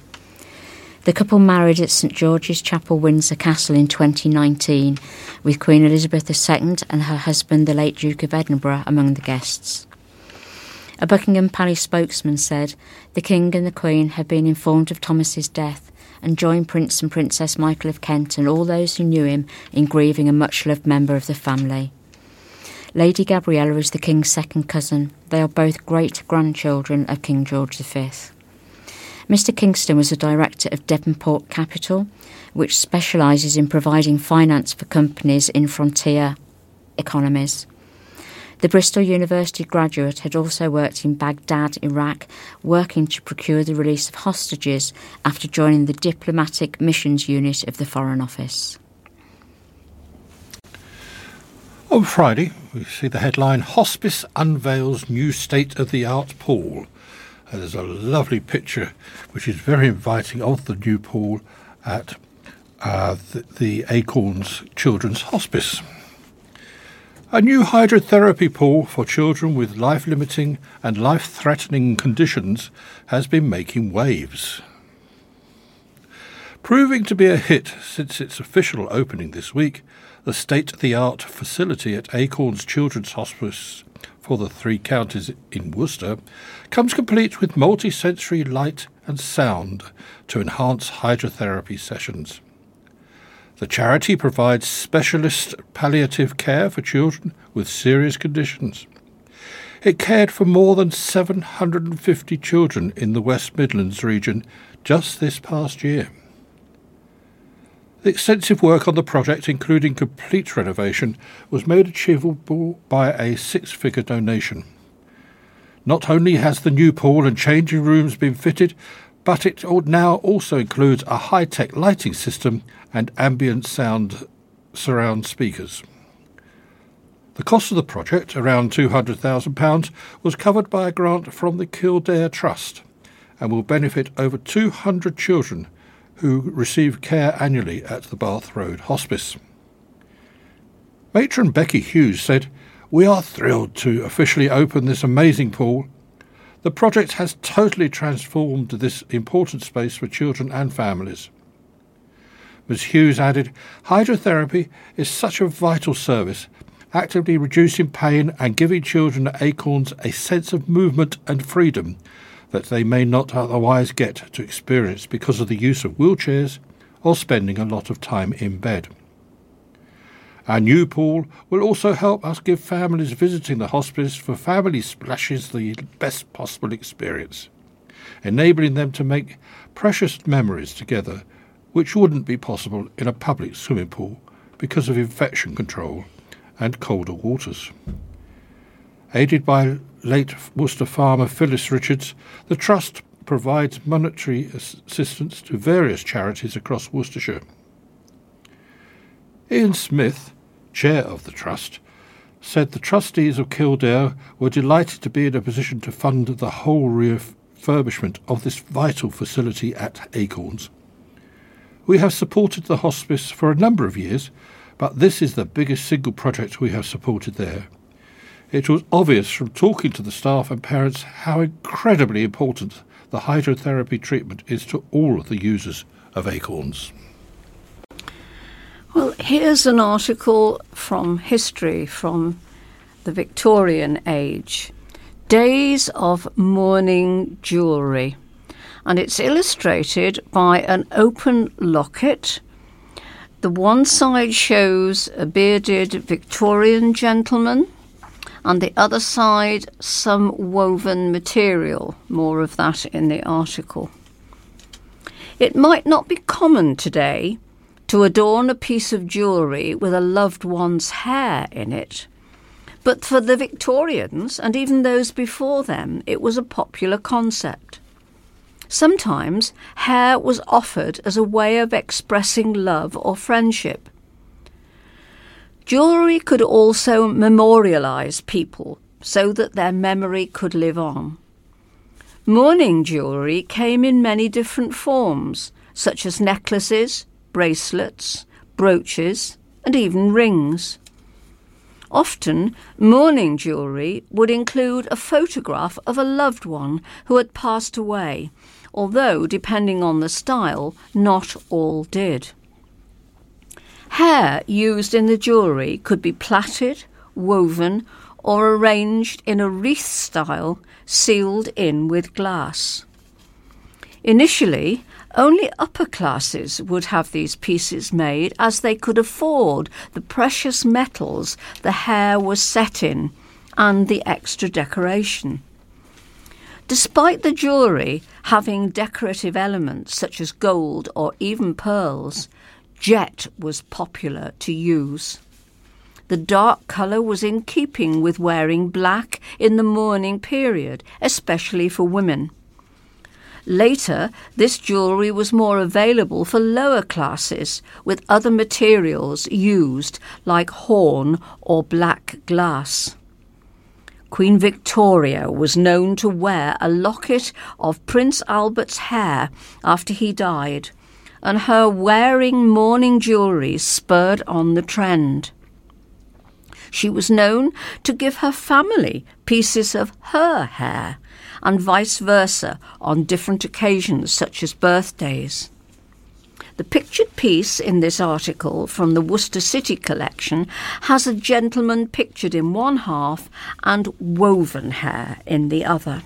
The couple married at St George's Chapel, Windsor Castle in twenty nineteen, with Queen Elizabeth the Second and her husband, the late Duke of Edinburgh, among the guests. A Buckingham Palace spokesman said, "The King and the Queen have been informed of Thomas's death and join Prince and Princess Michael of Kent and all those who knew him in grieving a much-loved member of the family. Lady Gabriella is the King's second cousin. They are both great-grandchildren of King George the Fifth. Mister Kingston was a director of Devonport Capital, which specialises in providing finance for companies in frontier economies. The Bristol University graduate had also worked in Baghdad, Iraq, working to procure the release of hostages after joining the Diplomatic Missions Unit of the Foreign Office. On Friday, we see the headline, Hospice Unveils New State-of-the-Art Pool. And there's a lovely picture, which is very inviting, of the new pool at uh, the, the Acorns Children's Hospice. A new hydrotherapy pool for children with life-limiting and life-threatening conditions has been making waves. Proving to be a hit since its official opening this week, the state-of-the-art facility at Acorns Children's Hospice for the three counties in Worcester comes complete with multi-sensory light and sound to enhance hydrotherapy sessions. The charity provides specialist palliative care for children with serious conditions. It cared for more than seven hundred fifty children in the West Midlands region just this past year. The extensive work on the project, including complete renovation, was made achievable by a six-figure donation. Not only has the new pool and changing rooms been fitted, but it now also includes a high-tech lighting system and ambient sound surround speakers. The cost of the project, around two hundred thousand pounds, was covered by a grant from the Kildare Trust and will benefit over two hundred children who receive care annually at the Bath Road Hospice. Matron Becky Hughes said, "We are thrilled to officially open this amazing pool. The project has totally transformed this important space for children and families." Miz Hughes added, "Hydrotherapy is such a vital service, actively reducing pain and giving children at Acorns a sense of movement and freedom that they may not otherwise get to experience because of the use of wheelchairs or spending a lot of time in bed. Our new pool will also help us give families visiting the hospice for family splashes the best possible experience, enabling them to make precious memories together, which wouldn't be possible in a public swimming pool because of infection control and colder waters." Aided by late Worcester farmer Phyllis Richards, the Trust provides monetary assistance to various charities across Worcestershire. Ian Smith, chair of the Trust, said the trustees of Kildare were delighted to be in a position to fund the whole refurbishment of this vital facility at Acorns. "We have supported the hospice for a number of years, but this is the biggest single project we have supported there. It was obvious from talking to the staff and parents how incredibly important the hydrotherapy treatment is to all of the users of Acorns." Well, here's an article from history, from the Victorian age. Days of Mourning Jewellery. And it's illustrated by an open locket. The one side shows a bearded Victorian gentleman and the other side some woven material. More of that in the article. It might not be common today to adorn a piece of jewellery with a loved one's hair in it. But for the Victorians, and even those before them, it was a popular concept. Sometimes hair was offered as a way of expressing love or friendship. Jewellery could also memorialise people so that their memory could live on. Mourning jewellery came in many different forms, such as necklaces, bracelets, brooches, and even rings. Often, mourning jewellery would include a photograph of a loved one who had passed away, although, depending on the style, not all did. Hair used in the jewellery could be plaited, woven, or arranged in a wreath style, sealed in with glass. Initially, only upper classes would have these pieces made, as they could afford the precious metals the hair was set in and the extra decoration. Despite the jewellery having decorative elements such as gold or even pearls, jet was popular to use. The dark colour was in keeping with wearing black in the mourning period, especially for women. Later, this jewellery was more available for lower classes, with other materials used like horn or black glass. Queen Victoria was known to wear a locket of Prince Albert's hair after he died, and her wearing mourning jewellery spurred on the trend. She was known to give her family pieces of her hair, and vice versa on different occasions such as birthdays. The pictured piece in this article from the Worcester City collection has a gentleman pictured in one half and woven hair in the other.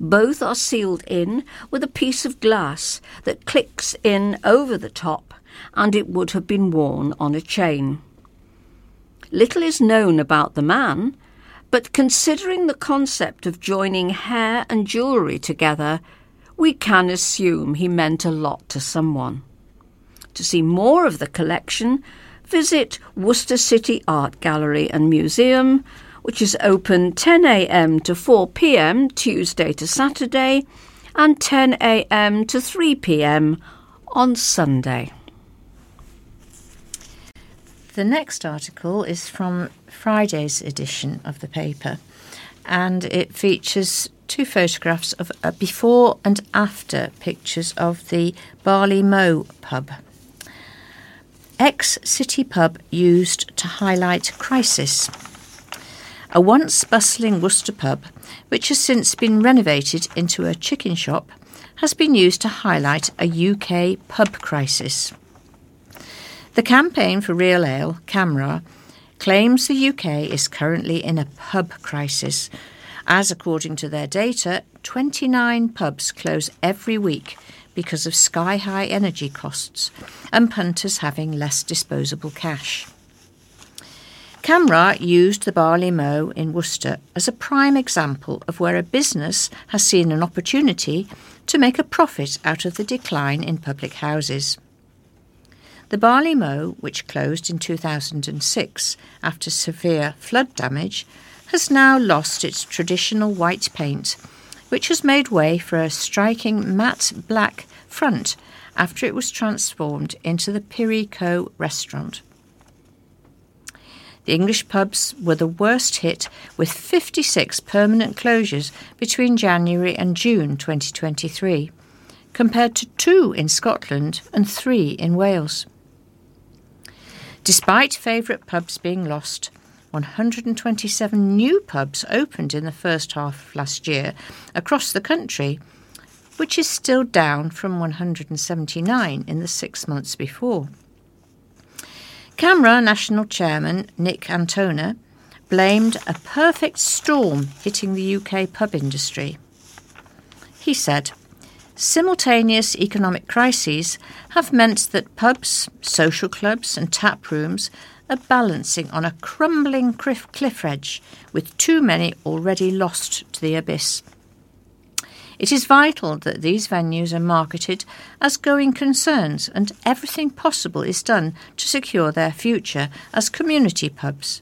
Both are sealed in with a piece of glass that clicks in over the top, and it would have been worn on a chain. Little is known about the man, but considering the concept of joining hair and jewellery together, we can assume he meant a lot to someone. To see more of the collection, visit Worcester City Art Gallery and Museum, which is open ten a.m. to four p.m. Tuesday to Saturday and ten a.m. to three p.m. on Sunday. The next article is from Friday's edition of the paper, and it features two photographs of a before and after pictures of the Barley Mow pub. Ex-city pub used to highlight crisis. A once bustling Worcester pub, which has since been renovated into a chicken shop, has been used to highlight a U K pub crisis. The campaign for real ale, Camra, claims the U K is currently in a pub crisis, as according to their data, twenty-nine pubs close every week because of sky-high energy costs and punters having less disposable cash. Camra used the Barley Mow in Worcester as a prime example of where a business has seen an opportunity to make a profit out of the decline in public houses. The Barley Mow, which closed in two thousand six after severe flood damage, has now lost its traditional white paint, which has made way for a striking matte black front after it was transformed into the Piri Co restaurant. The English pubs were the worst hit, with fifty-six permanent closures between January and June twenty twenty-three, compared to two in Scotland and three in Wales. Despite favourite pubs being lost, one hundred twenty-seven new pubs opened in the first half of last year across the country, which is still down from one hundred seventy-nine in the six months before. Camra National Chairman Nick Antona blamed a perfect storm hitting the U K pub industry. He said, simultaneous economic crises have meant that pubs, social clubs and tap rooms are balancing on a crumbling cliff edge, with too many already lost to the abyss. It is vital that these venues are marketed as going concerns and everything possible is done to secure their future as community pubs,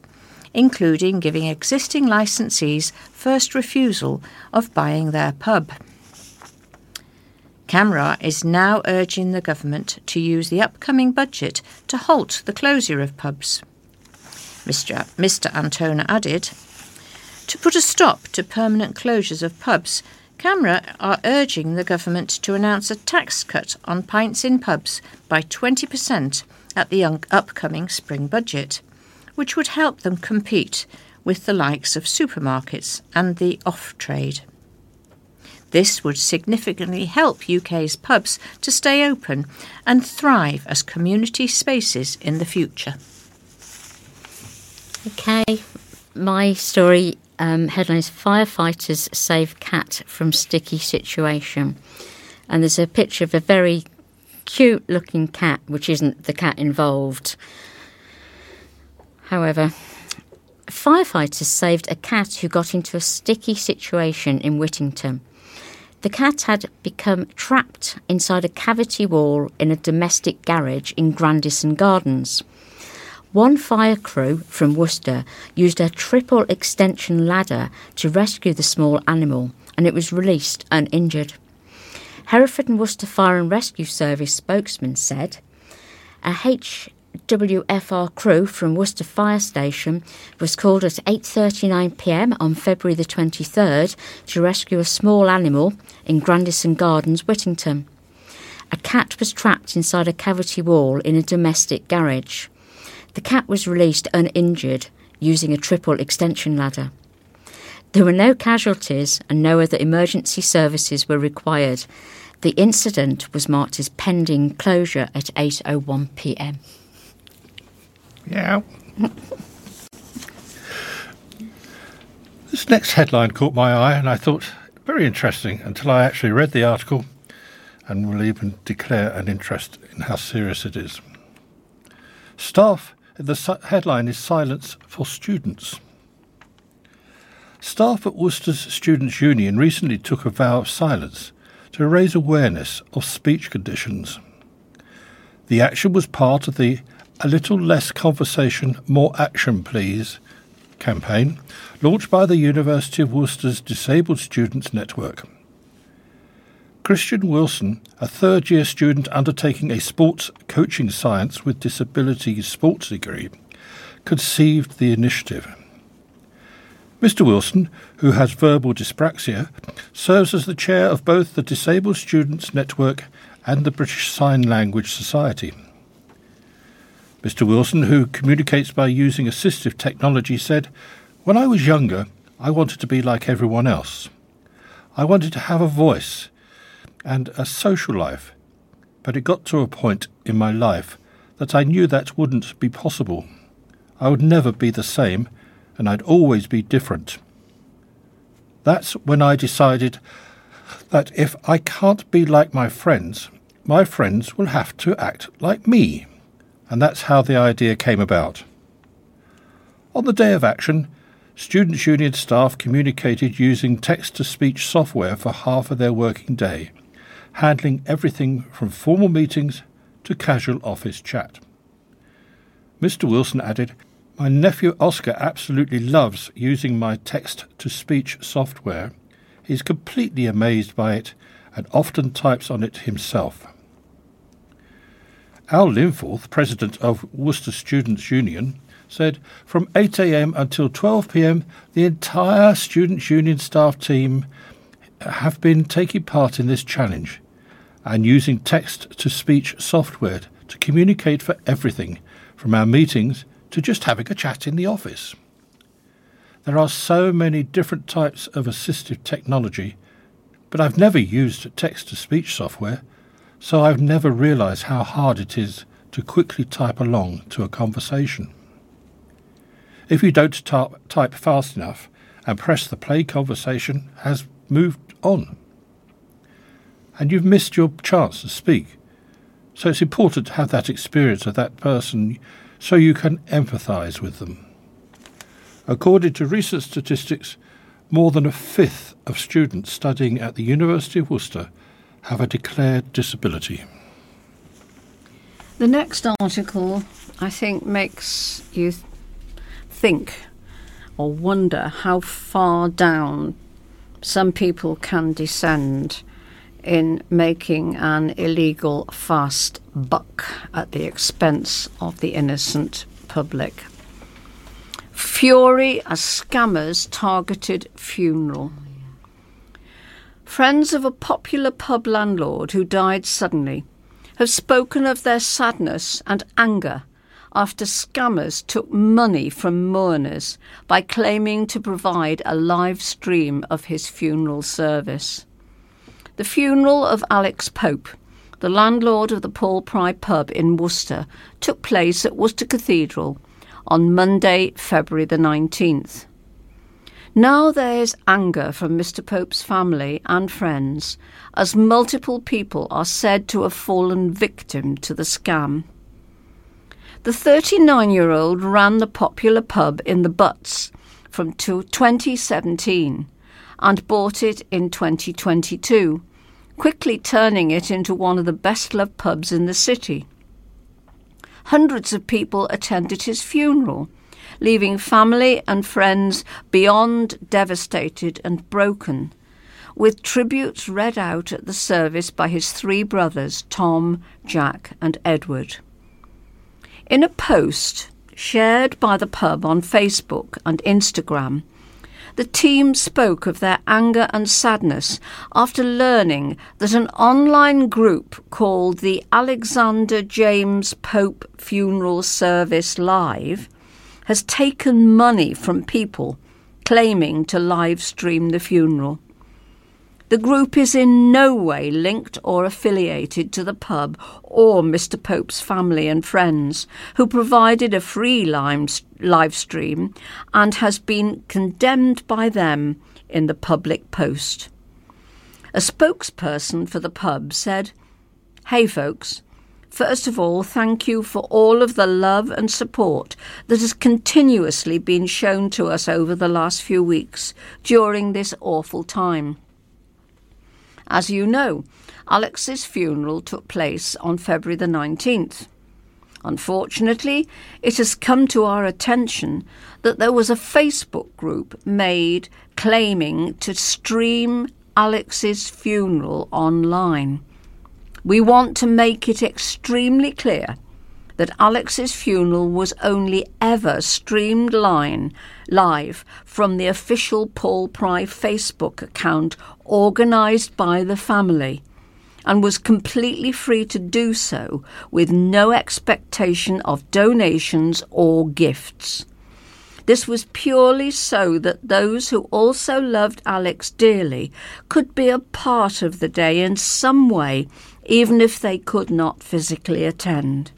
including giving existing licensees first refusal of buying their pub. Camra is now urging the government to use the upcoming budget to halt the closure of pubs. Mister Mister Antona added, to put a stop to permanent closures of pubs, Camra are urging the government to announce a tax cut on pints in pubs by twenty percent at the upcoming spring budget, which would help them compete with the likes of supermarkets and the off-trade. This would significantly help U K's pubs to stay open and thrive as community spaces in the future. Okay, my story um, headlines: firefighters save cat from sticky situation. And there's a picture of a very cute looking cat, which isn't the cat involved. However, firefighters saved a cat who got into a sticky situation in Whittington. The cat had become trapped inside a cavity wall in a domestic garage in Grandison Gardens. One fire crew from Worcester used a triple extension ladder to rescue the small animal, and it was released uninjured. Hereford and Worcester Fire and Rescue Service spokesman said, "A H W F R crew from Worcester Fire Station was called at eight thirty-nine p m on February the twenty-third to rescue a small animal in Grandison Gardens, Whittington. A cat was trapped inside a cavity wall in a domestic garage. The cat was released uninjured using a triple extension ladder. There were no casualties and no other emergency services were required. The incident was marked as pending closure at eight oh one p m Yeah. This next headline caught my eye and I thought, very interesting, until I actually read the article and will even declare an interest in how serious it is. Staff, the su- headline is Silence for Students. Staff at Worcester's Students' Union recently took a vow of silence to raise awareness of speech conditions. The action was part of the A Little Less Conversation, More Action Please campaign launched by the University of Worcester's Disabled Students Network. Christian Wilson, a third-year student undertaking a sports coaching science with disability sports degree, conceived the initiative. Mister Wilson, who has verbal dyspraxia, serves as the chair of both the Disabled Students Network and the British Sign Language Society. Mister Wilson, who communicates by using assistive technology, said, "When I was younger, I wanted to be like everyone else. I wanted to have a voice and a social life, but it got to a point in my life that I knew that wouldn't be possible. I would never be the same, and I'd always be different. That's when I decided that if I can't be like my friends, my friends will have to act like me. And that's how the idea came about." On the day of action, Students' Union staff communicated using text-to-speech software for half of their working day, handling everything from formal meetings to casual office chat. Mister Wilson added, "My nephew Oscar absolutely loves using my text-to-speech software. He's completely amazed by it and often types on it himself." Al Linforth, president of Worcester Students' Union, said, "From eight a m until twelve p m, the entire Students' Union staff team have been taking part in this challenge and using text-to-speech software to communicate for everything, from our meetings to just having a chat in the office. There are so many different types of assistive technology, but I've never used text-to-speech software, so I've never realised how hard it is to quickly type along to a conversation. If you don't type, type fast enough and press the play, conversation has moved on, and you've missed your chance to speak. So it's important to have that experience of that person so you can empathise with them." According to recent statistics, more than a fifth of students studying at the University of Worcester have a declared disability. The next article, I think, makes you think or wonder how far down some people can descend in making an illegal fast buck at the expense of the innocent public. Fury as scammers targeted funeral. Friends of a popular pub landlord who died suddenly have spoken of their sadness and anger after scammers took money from mourners by claiming to provide a live stream of his funeral service. The funeral of Alex Pope, the landlord of the Paul Pry pub in Worcester, took place at Worcester Cathedral on Monday, February the nineteenth. Now there is anger from Mister Pope's family and friends, as multiple people are said to have fallen victim to the scam. The thirty-nine-year-old ran the popular pub in the Butts from twenty seventeen and bought it in twenty twenty-two, quickly turning it into one of the best-loved pubs in the city. Hundreds of people attended his funeral, leaving family and friends beyond devastated and broken, with tributes read out at the service by his three brothers, Tom, Jack and Edward. In a post shared by the pub on Facebook and Instagram, the team spoke of their anger and sadness after learning that an online group called the Alexander James Pope Funeral Service Live has taken money from people claiming to live stream the funeral. The group is in no way linked or affiliated to the pub or Mister Pope's family and friends, who provided a free live stream and has been condemned by them in the public post. A spokesperson for the pub said, "Hey folks, first of all, thank you for all of the love and support that has continuously been shown to us over the last few weeks during this awful time." As you know, Alex's funeral took place on February the nineteenth. Unfortunately, it has come to our attention that there was a Facebook group made claiming to stream Alex's funeral online. We want to make it extremely clear that Alex's funeral was only ever streamed line, live from the official Paul Pry Facebook account organised by the family, and was completely free to do so with no expectation of donations or gifts. This was purely so that those who also loved Alex dearly could be a part of the day in some way, even if they could not physically attend.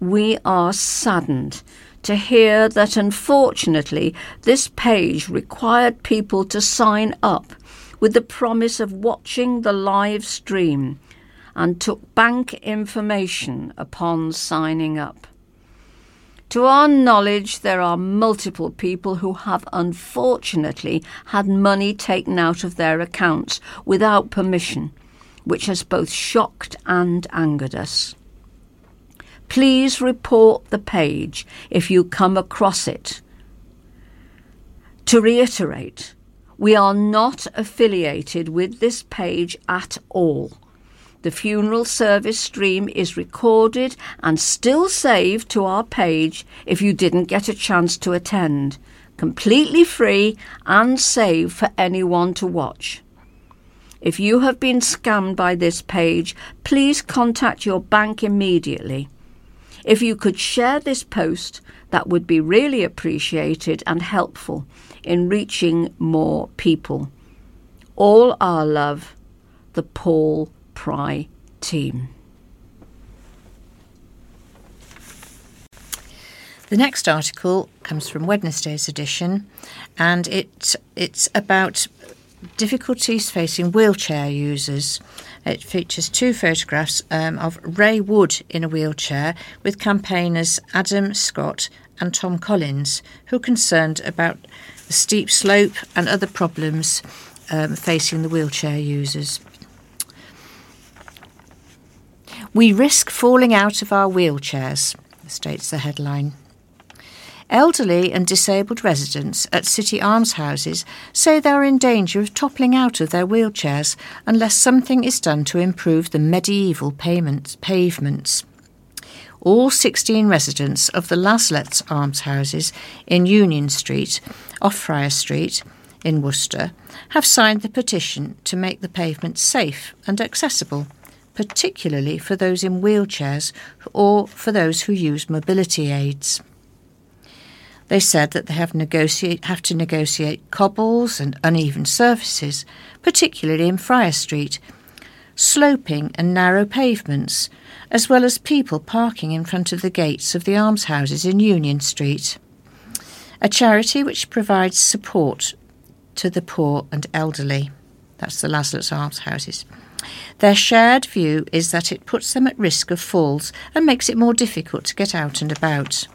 We are saddened to hear that, unfortunately, this page required people to sign up with the promise of watching the live stream and took bank information upon signing up. To our knowledge, there are multiple people who have unfortunately had money taken out of their accounts without permission, which has both shocked and angered us. Please report the page if you come across it. To reiterate, we are not affiliated with this page at all. The funeral service stream is recorded and still saved to our page if you didn't get a chance to attend, completely free and saved for anyone to watch. If you have been scammed by this page, please contact your bank immediately. If you could share this post, that would be really appreciated and helpful in reaching more people. All our love, the Paul Pry team. The next article comes from Wednesday's edition, and it it's about difficulties facing wheelchair users. It features two photographs um, of Ray Wood in a wheelchair with campaigners Adam Scott and Tom Collins, who are concerned about the steep slope and other problems um, facing the wheelchair users. "We risk falling out of our wheelchairs," states the headline. Elderly and disabled residents at city almshouses say they are in danger of toppling out of their wheelchairs unless something is done to improve the medieval pavements. All sixteen residents of the Laslets almshouses in Union Street, off Friar Street in Worcester, have signed the petition to make the pavements safe and accessible, particularly for those in wheelchairs or for those who use mobility aids. They said that they have, negotiate, have to negotiate cobbles and uneven surfaces, particularly in Friar Street, sloping and narrow pavements, as well as people parking in front of the gates of the almshouses in Union Street, a charity which provides support to the poor and elderly. That's the Laslets almshouses. Their shared view is that it puts them at risk of falls and makes it more difficult to get out and about.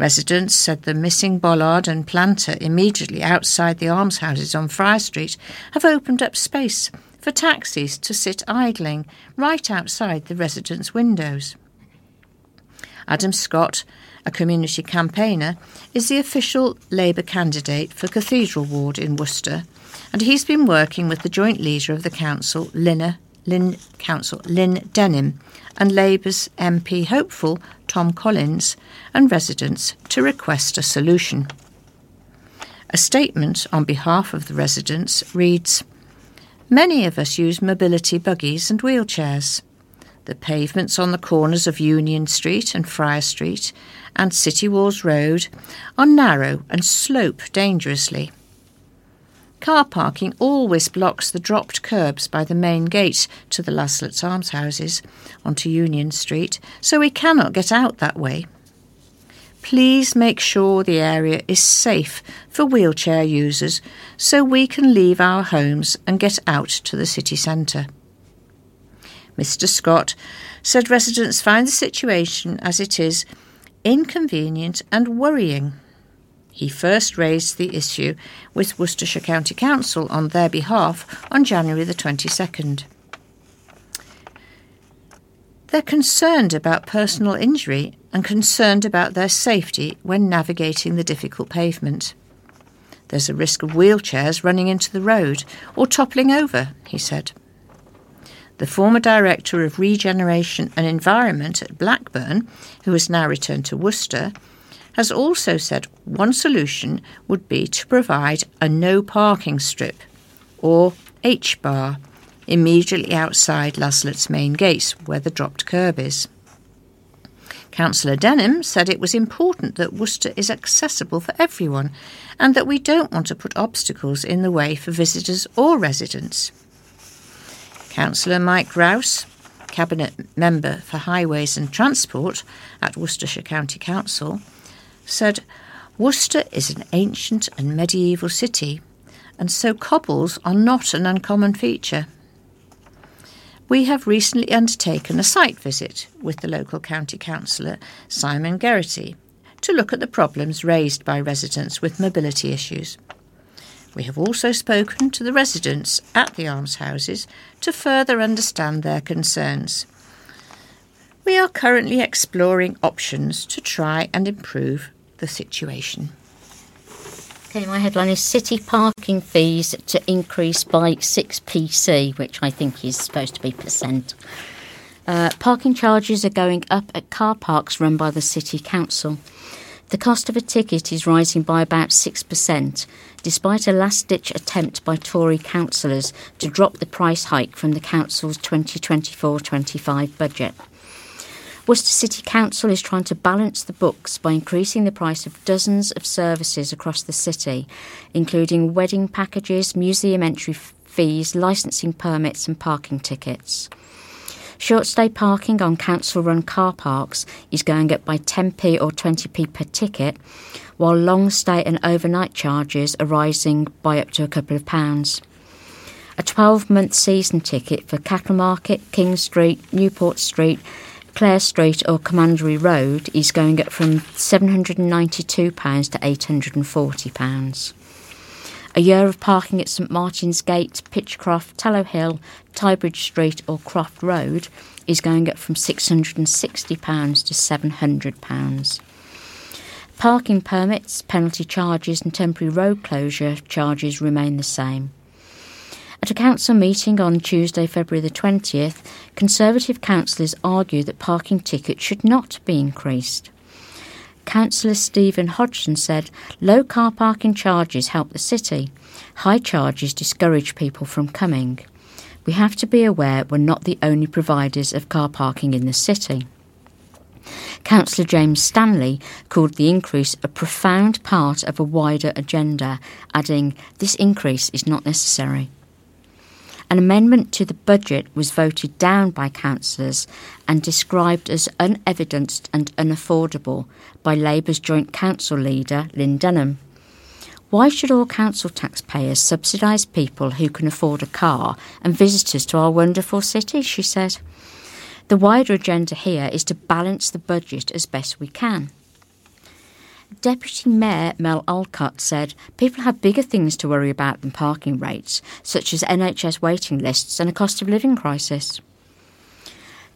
Residents said the missing bollard and planter immediately outside the almshouses on Friar Street have opened up space for taxis to sit idling right outside the residents' windows. Adam Scott, a community campaigner, is the official Labour candidate for Cathedral Ward in Worcester, and he's been working with the joint leader of the council, Lynn, Lynn, council, Lynn Denham, and Labour's M P hopeful, Tom Collins, and residents to request a solution. A statement on behalf of the residents reads, "Many of us use mobility buggies and wheelchairs. The pavements on the corners of Union Street and Friar Street and City Walls Road are narrow and slope dangerously. Car parking always blocks the dropped curbs by the main gate to the Laslets almshouses onto Union Street, so we cannot get out that way. Please make sure the area is safe for wheelchair users so we can leave our homes and get out to the city centre." Mr Scott said residents find the situation as it is inconvenient and worrying. He first raised the issue with Worcestershire County Council on their behalf on January the twenty-second. "They're concerned about personal injury and concerned about their safety when navigating the difficult pavement. There's a risk of wheelchairs running into the road or toppling over," he said. The former Director of Regeneration and Environment at Blackburn, who has now returned to Worcester, has also said one solution would be to provide a no parking strip, or H-bar, immediately outside Laslett's main gates where the dropped curb is. Councillor Denham said it was important that Worcester is accessible for everyone and that we don't want to put obstacles in the way for visitors or residents. Councillor Mike Rouse, Cabinet Member for Highways and Transport at Worcestershire County Council, said, "Worcester is an ancient and medieval city, and so cobbles are not an uncommon feature. We have recently undertaken a site visit with the local county councillor, Simon Geraghty, to look at the problems raised by residents with mobility issues. We have also spoken to the residents at the almshouses to further understand their concerns. We are currently exploring options to try and improve the situation." Okay, my headline is "City Parking Fees to Increase by six p c, which I think is supposed to be percent. Uh, parking charges are going up at car parks run by the City Council. The cost of a ticket is rising by about six percent, despite a last-ditch attempt by Tory councillors to drop the price hike from the council's twenty twenty-four twenty-five budget. Worcester City Council is trying to balance the books by increasing the price of dozens of services across the city, including wedding packages, museum entry fees, licensing permits and parking tickets. Short stay parking on council-run car parks is going up by ten p or twenty p per ticket, while long stay and overnight charges are rising by up to a couple of pounds. A twelve-month season ticket for Cattle Market, King Street, Newport Street, Clare Street or Commandery Road is going up from seven hundred ninety-two pounds to eight hundred forty pounds. A year of parking at St Martin's Gate, Pitchcroft, Tallow Hill, Tybridge Street or Croft Road is going up from six hundred sixty pounds to seven hundred pounds. Parking permits, penalty charges and temporary road closure charges remain the same. At a council meeting on Tuesday, February the twentieth, Conservative councillors argue that parking tickets should not be increased. Councillor Stephen Hodgson said, "Low car parking charges help the city. High charges discourage people from coming. We have to be aware we're not the only providers of car parking in the city." Councillor James Stanley called the increase a profound part of a wider agenda, adding, "This increase is not necessary." An amendment to the budget was voted down by councillors and described as unevidenced and unaffordable by Labour's joint council leader, Lynn Denham. Why should all council taxpayers subsidise people who can afford a car and visitors to our wonderful city, she said. The wider agenda here is to balance the budget as best we can. Deputy Mayor Mel Alcott said people have bigger things to worry about than parking rates, such as N H S waiting lists and a cost of living crisis.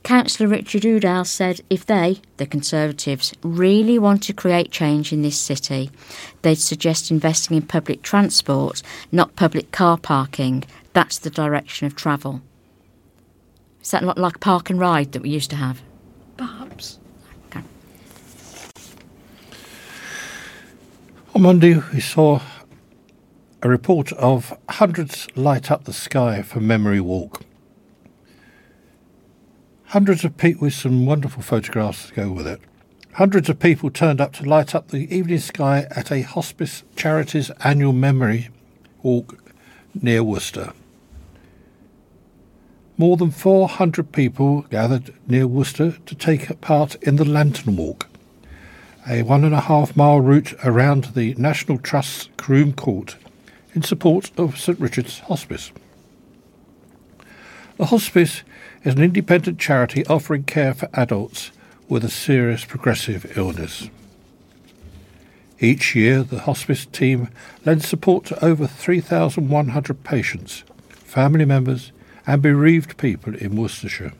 Councillor Richard Udall said if they, the Conservatives, really want to create change in this city, they'd suggest investing in public transport, not public car parking. That's the direction of travel. Is that not like park and ride that we used to have? Perhaps. Okay. On Monday, we saw a report of hundreds light up the sky for Memory Walk. Hundreds of people, with some wonderful photographs to go with it. Hundreds of people turned up to light up the evening sky at a hospice charity's annual Memory Walk near Worcester. More than four hundred people gathered near Worcester to take part in the Lantern Walk, a one and a half mile route around the National Trust's Croom Court in support of St Richard's Hospice. The hospice is an independent charity offering care for adults with a serious progressive illness. Each year, the hospice team lends support to over three thousand one hundred patients, family members and bereaved people in Worcestershire.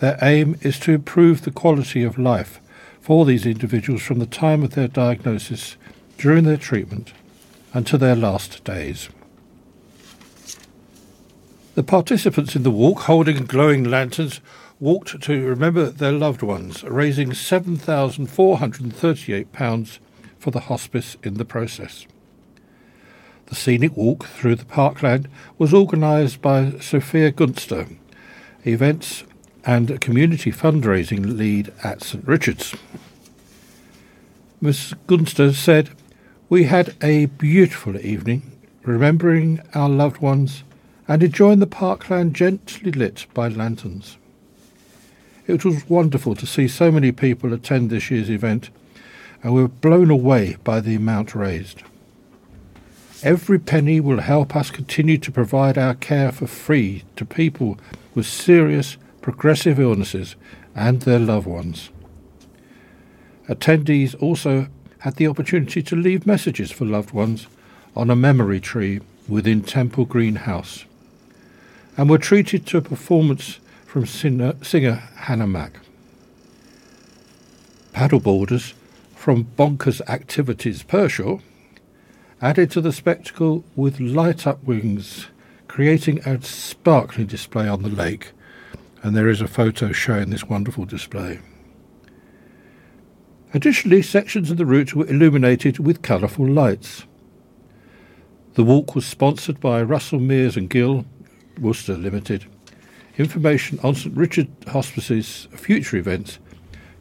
Their aim is to improve the quality of life for these individuals from the time of their diagnosis, during their treatment, and to their last days. The participants in the walk, holding glowing lanterns, walked to remember their loved ones, raising seven thousand four hundred thirty-eight pounds for the hospice in the process. The scenic walk through the parkland was organised by Sophia Gunster, events and community fundraising lead at St Richard's. Miss Gunster said, "We had a beautiful evening, remembering our loved ones and enjoying the parkland gently lit by lanterns. It was wonderful to see so many people attend this year's event, and we were blown away by the amount raised. Every penny will help us continue to provide our care for free to people with serious progressive illnesses and their loved ones." Attendees also had the opportunity to leave messages for loved ones on a memory tree within Temple Green House, and were treated to a performance from singer, singer Hannah Mack. Paddleboarders from Bonkers Activities Pershore added to the spectacle with light-up wings, creating a sparkling display on the lake. And there is a photo showing this wonderful display. Additionally, sections of the route were illuminated with colourful lights. The walk was sponsored by Russell Mears and Gill, Worcester Limited. Information on St Richard Hospice's future events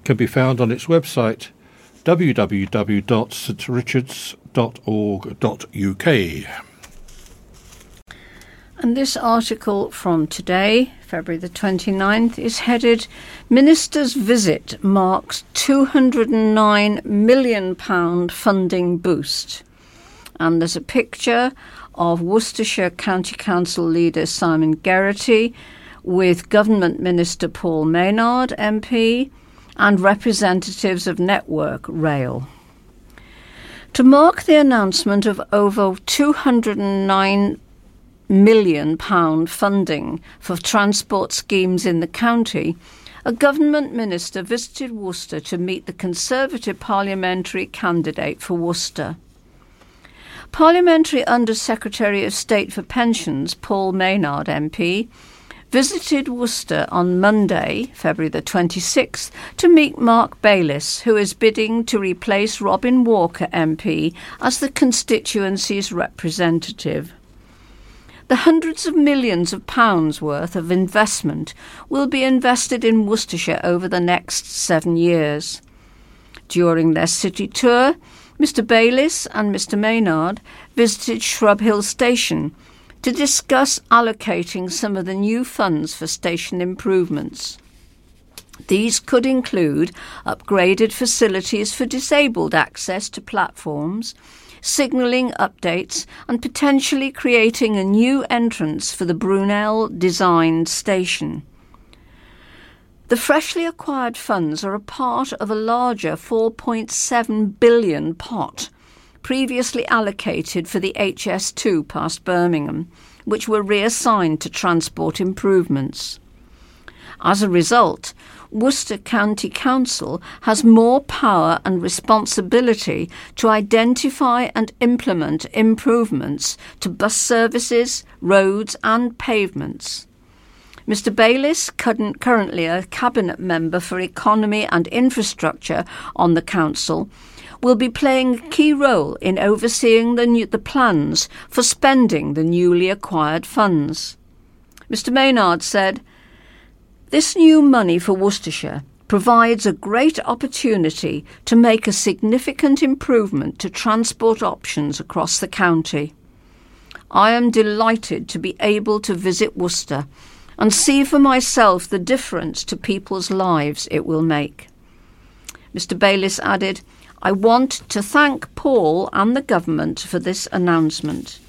can be found on its website, w w w dot st richards dot org dot u k. And this article from today, February the twenty-ninth, is headed "Minister's Visit Marks two hundred nine million pounds Funding Boost." And there's a picture of Worcestershire County Council leader Simon Geraghty with Government Minister Paul Maynard, M P, and representatives of Network Rail. To mark the announcement of over two hundred nine million pounds funding for transport schemes in the county, a government minister visited Worcester to meet the Conservative parliamentary candidate for Worcester. Parliamentary Under-Secretary of State for Pensions, Paul Maynard, M P, visited Worcester on Monday, February the twenty-sixth, to meet Mark Bayliss, who is bidding to replace Robin Walker, M P, as the constituency's representative. The hundreds of millions of pounds worth of investment will be invested in Worcestershire over the next seven years. During their city tour, Mr Bayliss and Mr Maynard visited Shrub Hill Station to discuss allocating some of the new funds for station improvements. These could include upgraded facilities for disabled access to platforms, signalling updates, and potentially creating a new entrance for the Brunel-designed station. The freshly acquired funds are a part of a larger four point seven billion pounds pot previously allocated for the H S two past Birmingham, which were reassigned to transport improvements. As a result, Worcester County Council has more power and responsibility to identify and implement improvements to bus services, roads and pavements. Mister Bayliss, currently a Cabinet Member for Economy and Infrastructure on the Council, will be playing a key role in overseeing the, new, the plans for spending the newly acquired funds. Mister Maynard said, "This new money for Worcestershire provides a great opportunity to make a significant improvement to transport options across the county. I am delighted to be able to visit Worcester and see for myself the difference to people's lives it will make." Mister Bayliss added, "I want to thank Paul and the government for this announcement.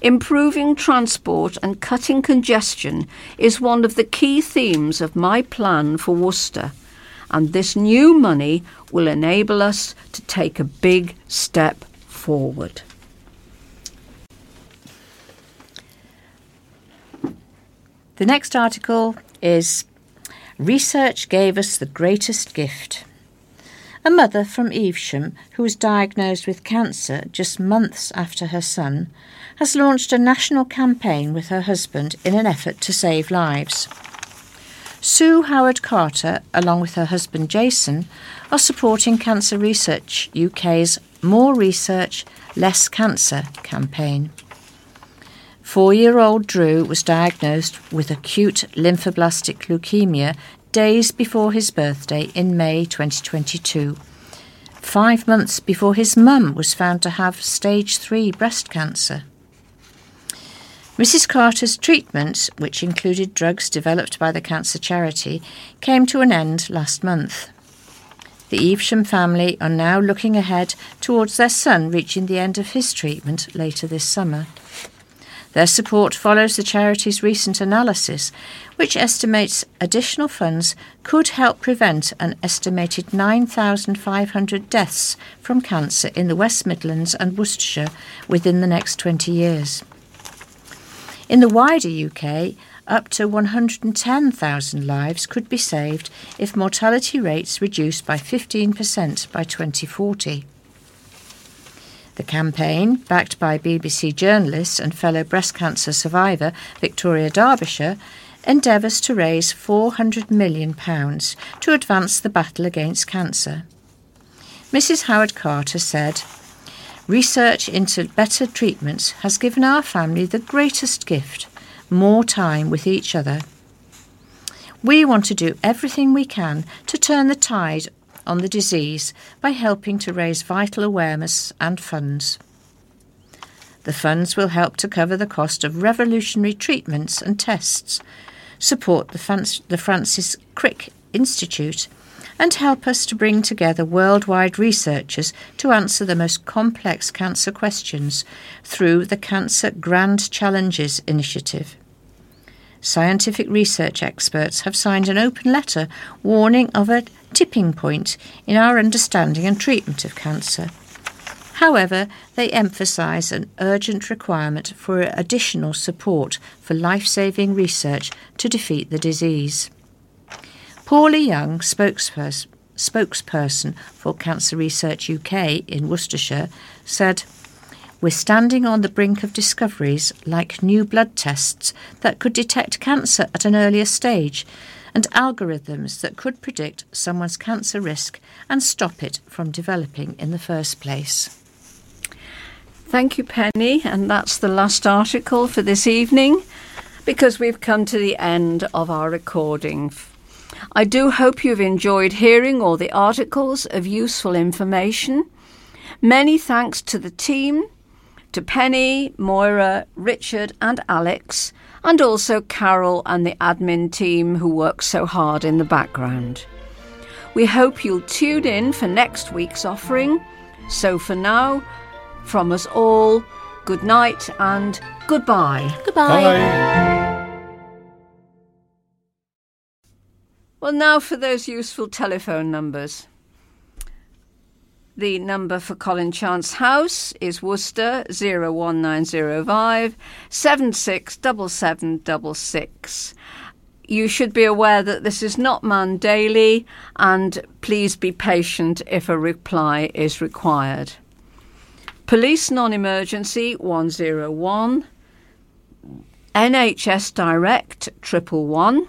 Improving transport and cutting congestion is one of the key themes of my plan for Worcester, and this new money will enable us to take a big step forward." The next article is "Research Gave Us the Greatest Gift." A mother from Evesham, who was diagnosed with cancer just months after her son, has launched a national campaign with her husband in an effort to save lives. Sue Howard Carter, along with her husband Jason, are supporting Cancer Research U K's More Research, Less Cancer campaign. Four-year-old Drew was diagnosed with acute lymphoblastic leukemia days before his birthday in May twenty twenty-two, five months before his mum was found to have stage three breast cancer. Missus Carter's treatment, which included drugs developed by the cancer charity, came to an end last month. The Evesham family are now looking ahead towards their son reaching the end of his treatment later this summer. Their support follows the charity's recent analysis, which estimates additional funds could help prevent an estimated nine thousand five hundred deaths from cancer in the West Midlands and Worcestershire within the next twenty years. In the wider U K, up to one hundred ten thousand lives could be saved if mortality rates reduced by fifteen percent by twenty forty. The campaign, backed by B B C journalist and fellow breast cancer survivor Victoria Derbyshire, endeavours to raise four hundred million pounds to advance the battle against cancer. Missus Howard Carter said, "Research into better treatments has given our family the greatest gift, more time with each other. We want to do everything we can to turn the tide on the disease by helping to raise vital awareness and funds. The funds will help to cover the cost of revolutionary treatments and tests, support the Francis Crick Institute, and help us to bring together worldwide researchers to answer the most complex cancer questions through the Cancer Grand Challenges initiative. Scientific research experts have signed an open letter warning of a tipping point in our understanding and treatment of cancer. However, they emphasise an urgent requirement for additional support for life-saving research to defeat the disease." Paula Young, spokespers- spokesperson for Cancer Research U K in Worcestershire, said, "We're standing on the brink of discoveries like new blood tests that could detect cancer at an earlier stage and algorithms that could predict someone's cancer risk and stop it from developing in the first place." Thank you, Penny, and that's the last article for this evening because we've come to the end of our recording. I do hope you've enjoyed hearing all the articles of useful information. Many thanks to the team, to Penny, Moira, Richard and Alex, and also Carol and the admin team who work so hard in the background. We hope you'll tune in for next week's offering. So for now, from us all, good night and goodbye. Goodbye. Bye. Well, now for those useful telephone numbers. The number for Colin Chance House is Worcester oh one nine oh five, seven six seven seven six six. You should be aware that this is not manned daily, and please be patient if a reply is required. Police non-emergency one oh one, N H S Direct one one one,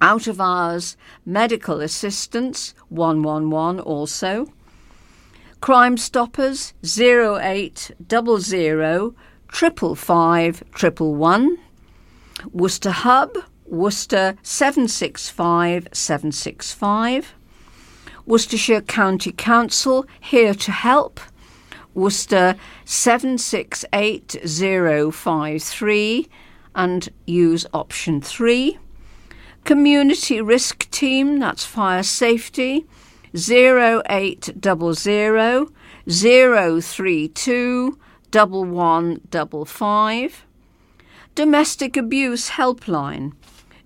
out of hours medical assistance one one one also. Crime Stoppers oh eight double oh, five five five, one one one. Worcester Hub Worcester seven six five, seven six five. Worcestershire County Council Here to Help Worcester seven six eight oh five three, and use option three. Community Risk Team, that's Fire Safety oh eight double oh, oh three two, one one five five. Domestic Abuse Helpline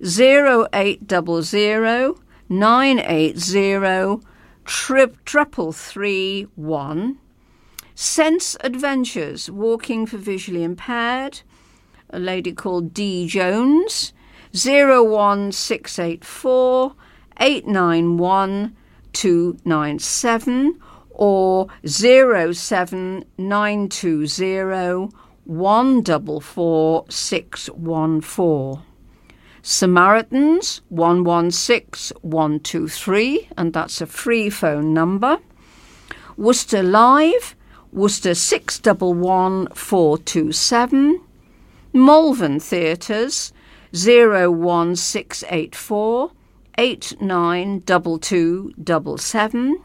oh eight double oh, nine eight oh, three three three one. Sense Adventures Walking for Visually Impaired, a lady called Dee Jones oh one six eight four, eight nine one, two nine seven or oh seven nine two oh, one four four, six one four. Samaritans one one six, one two three, and that's a free phone number. Worcester Live Worcester six one one, four two seven. Malvern Theatres oh one six eight four, eight nine two two seven seven.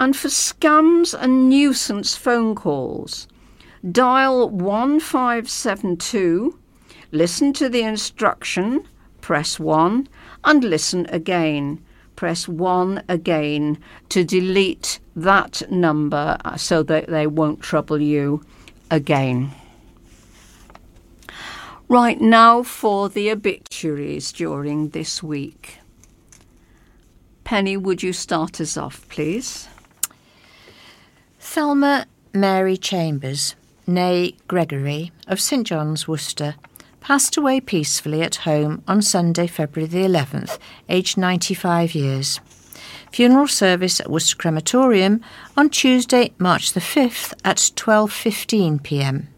And for scams and nuisance phone calls, dial one five seven two, listen to the instruction, press one, and listen again. Press one again to delete that number so that they won't trouble you again. Right, now for the obituaries during this week. Penny, would you start us off, please? Thelma Mary Chambers, née Gregory, of St John's, Worcester, passed away peacefully at home on Sunday, February the eleventh, aged ninety-five years. Funeral service at Worcester Crematorium on Tuesday, March the fifth at twelve fifteen p m.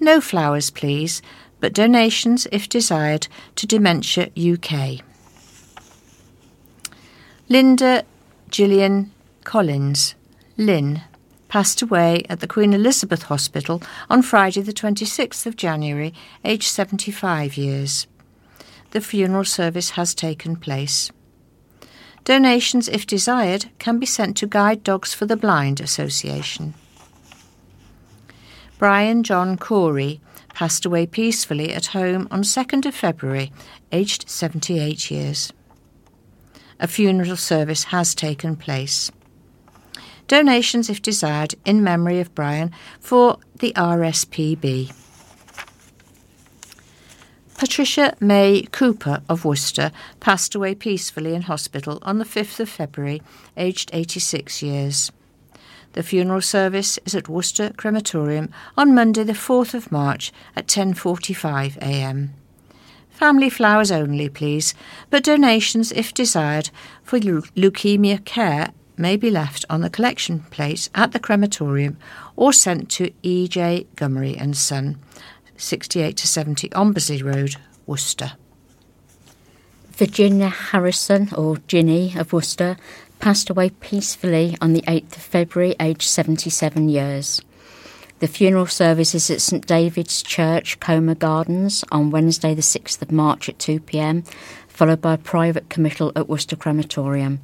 No flowers, please, but donations, if desired, to Dementia U K. Linda Gillian Collins, Lynn, passed away at the Queen Elizabeth Hospital on Friday the twenty-sixth of January, aged seventy-five years. The funeral service has taken place. Donations, if desired, can be sent to Guide Dogs for the Blind Association. Brian John Corey passed away peacefully at home on second of February, aged seventy-eight years. A funeral service has taken place. Donations, if desired, in memory of Brian for the R S P B. Patricia May Cooper of Worcester passed away peacefully in hospital on the fifth of February, aged eighty-six years. The funeral service is at Worcester Crematorium on Monday the fourth of March at ten forty-five a m. Family flowers only, please, but donations, if desired, for leu- leukaemia care may be left on the collection plate at the crematorium or sent to E J Gummery and Son, sixty-eight to seventy Ombersley Road, Worcester. Virginia Harrison, or Ginny, of Worcester, passed away peacefully on the eighth of February, aged seventy-seven years. The funeral service is at St David's Church, Comer Gardens, on Wednesday the sixth of March at two p m, followed by a private committal at Worcester Crematorium.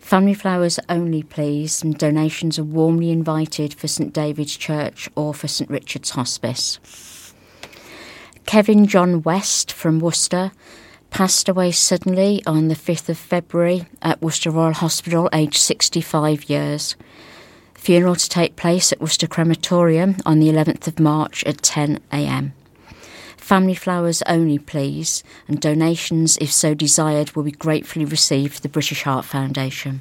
Family flowers only, please, and donations are warmly invited for St David's Church or for St Richard's Hospice. Kevin John West, from Worcester, passed away suddenly on the fifth of February at Worcester Royal Hospital, aged sixty-five years. Funeral to take place at Worcester Crematorium on the eleventh of March at ten a m. Family flowers only, please, and donations, if so desired, will be gratefully received for the British Heart Foundation.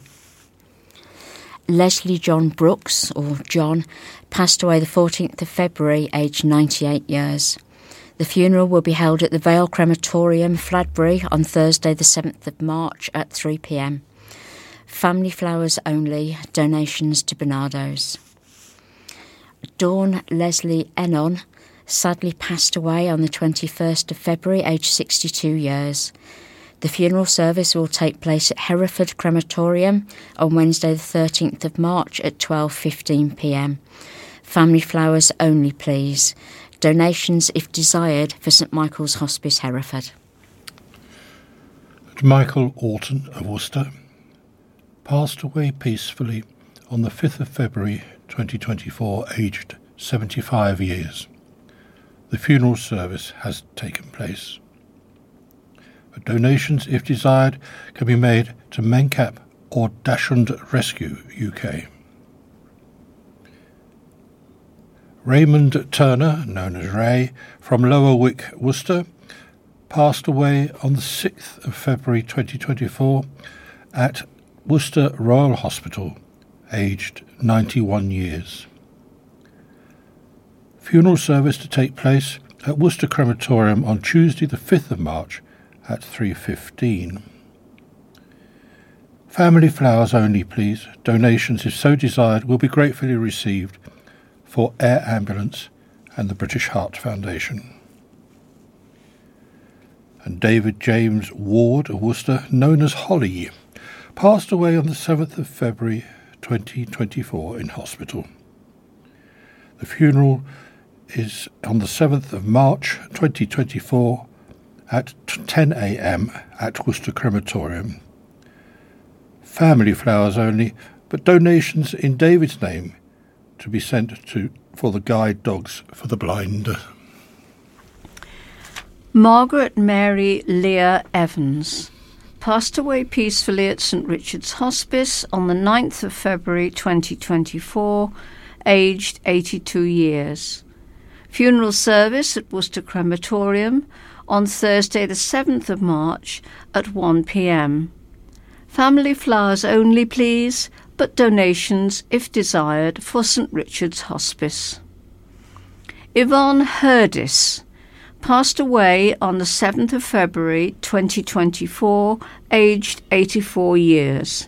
Leslie John Brooks, or John, passed away the fourteenth of February, aged ninety-eight years. The funeral will be held at the Vale Crematorium, Fladbury, on Thursday the seventh of March at three p m. Family flowers only, donations to Bernardo's. Dawn Leslie Ennon sadly passed away on the twenty-first of February, aged sixty-two years. The funeral service will take place at Hereford Crematorium on Wednesday the thirteenth of March at twelve fifteen p m. Family flowers only, please. Donations, if desired, for St Michael's Hospice, Hereford. Michael Orton of Worcester passed away peacefully on the fifth of February twenty twenty-four, aged seventy-five years. The funeral service has taken place. But donations, if desired, can be made to Mencap or Dashund Rescue U K. Raymond Turner, known as Ray, from Lower Wyck, Worcester, passed away on the sixth of February twenty twenty-four at Worcester Royal Hospital, aged ninety-one years. Funeral service to take place at Worcester Crematorium on Tuesday the fifth of March at three fifteen. Family flowers only, please. Donations, if so desired, will be gratefully received for Air Ambulance and the British Heart Foundation. And David James Ward of Worcester, known as Holly, passed away on the seventh of February twenty twenty-four in hospital. The funeral is on the seventh of March twenty twenty-four at ten a m at Worcester Crematorium. Family flowers only, but donations in David's name to be sent to for the guide dogs for the blind. Margaret Mary Lear Evans passed away peacefully at St Richard's Hospice on the ninth of February twenty twenty-four, aged eighty-two years. Funeral service at Worcester Crematorium on Thursday the seventh of March at one p m. Family flowers only, please, but donations, if desired, for St Richard's Hospice. Yvonne Herdis passed away on the seventh of February twenty twenty-four, aged eighty-four years.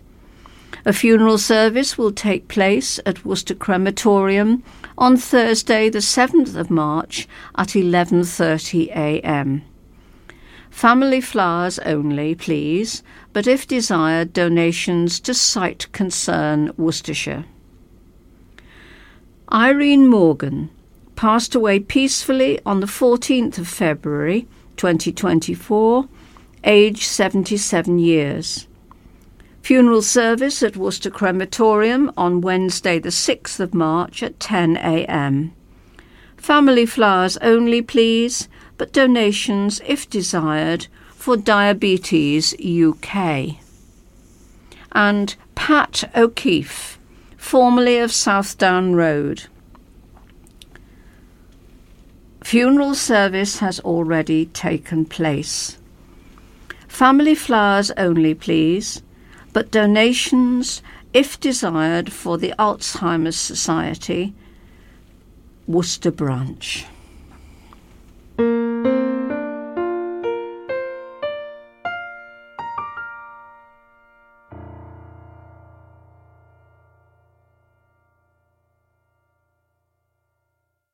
A funeral service will take place at Worcester Crematorium on Thursday the seventh of March at eleven thirty a m. Family flowers only, please, but if desired, donations to Sight Concern Worcestershire. Irene Morgan passed away peacefully on the fourteenth of February twenty twenty-four, aged seventy-seven years. Funeral service at Worcester Crematorium on Wednesday the sixth of March at ten a m. Family flowers only, please, but donations, if desired, for Diabetes U K. And Pat O'Keefe, formerly of Southdown Road. Funeral service has already taken place. Family flowers only, please, but donations, if desired, for the Alzheimer's Society, Worcester Branch.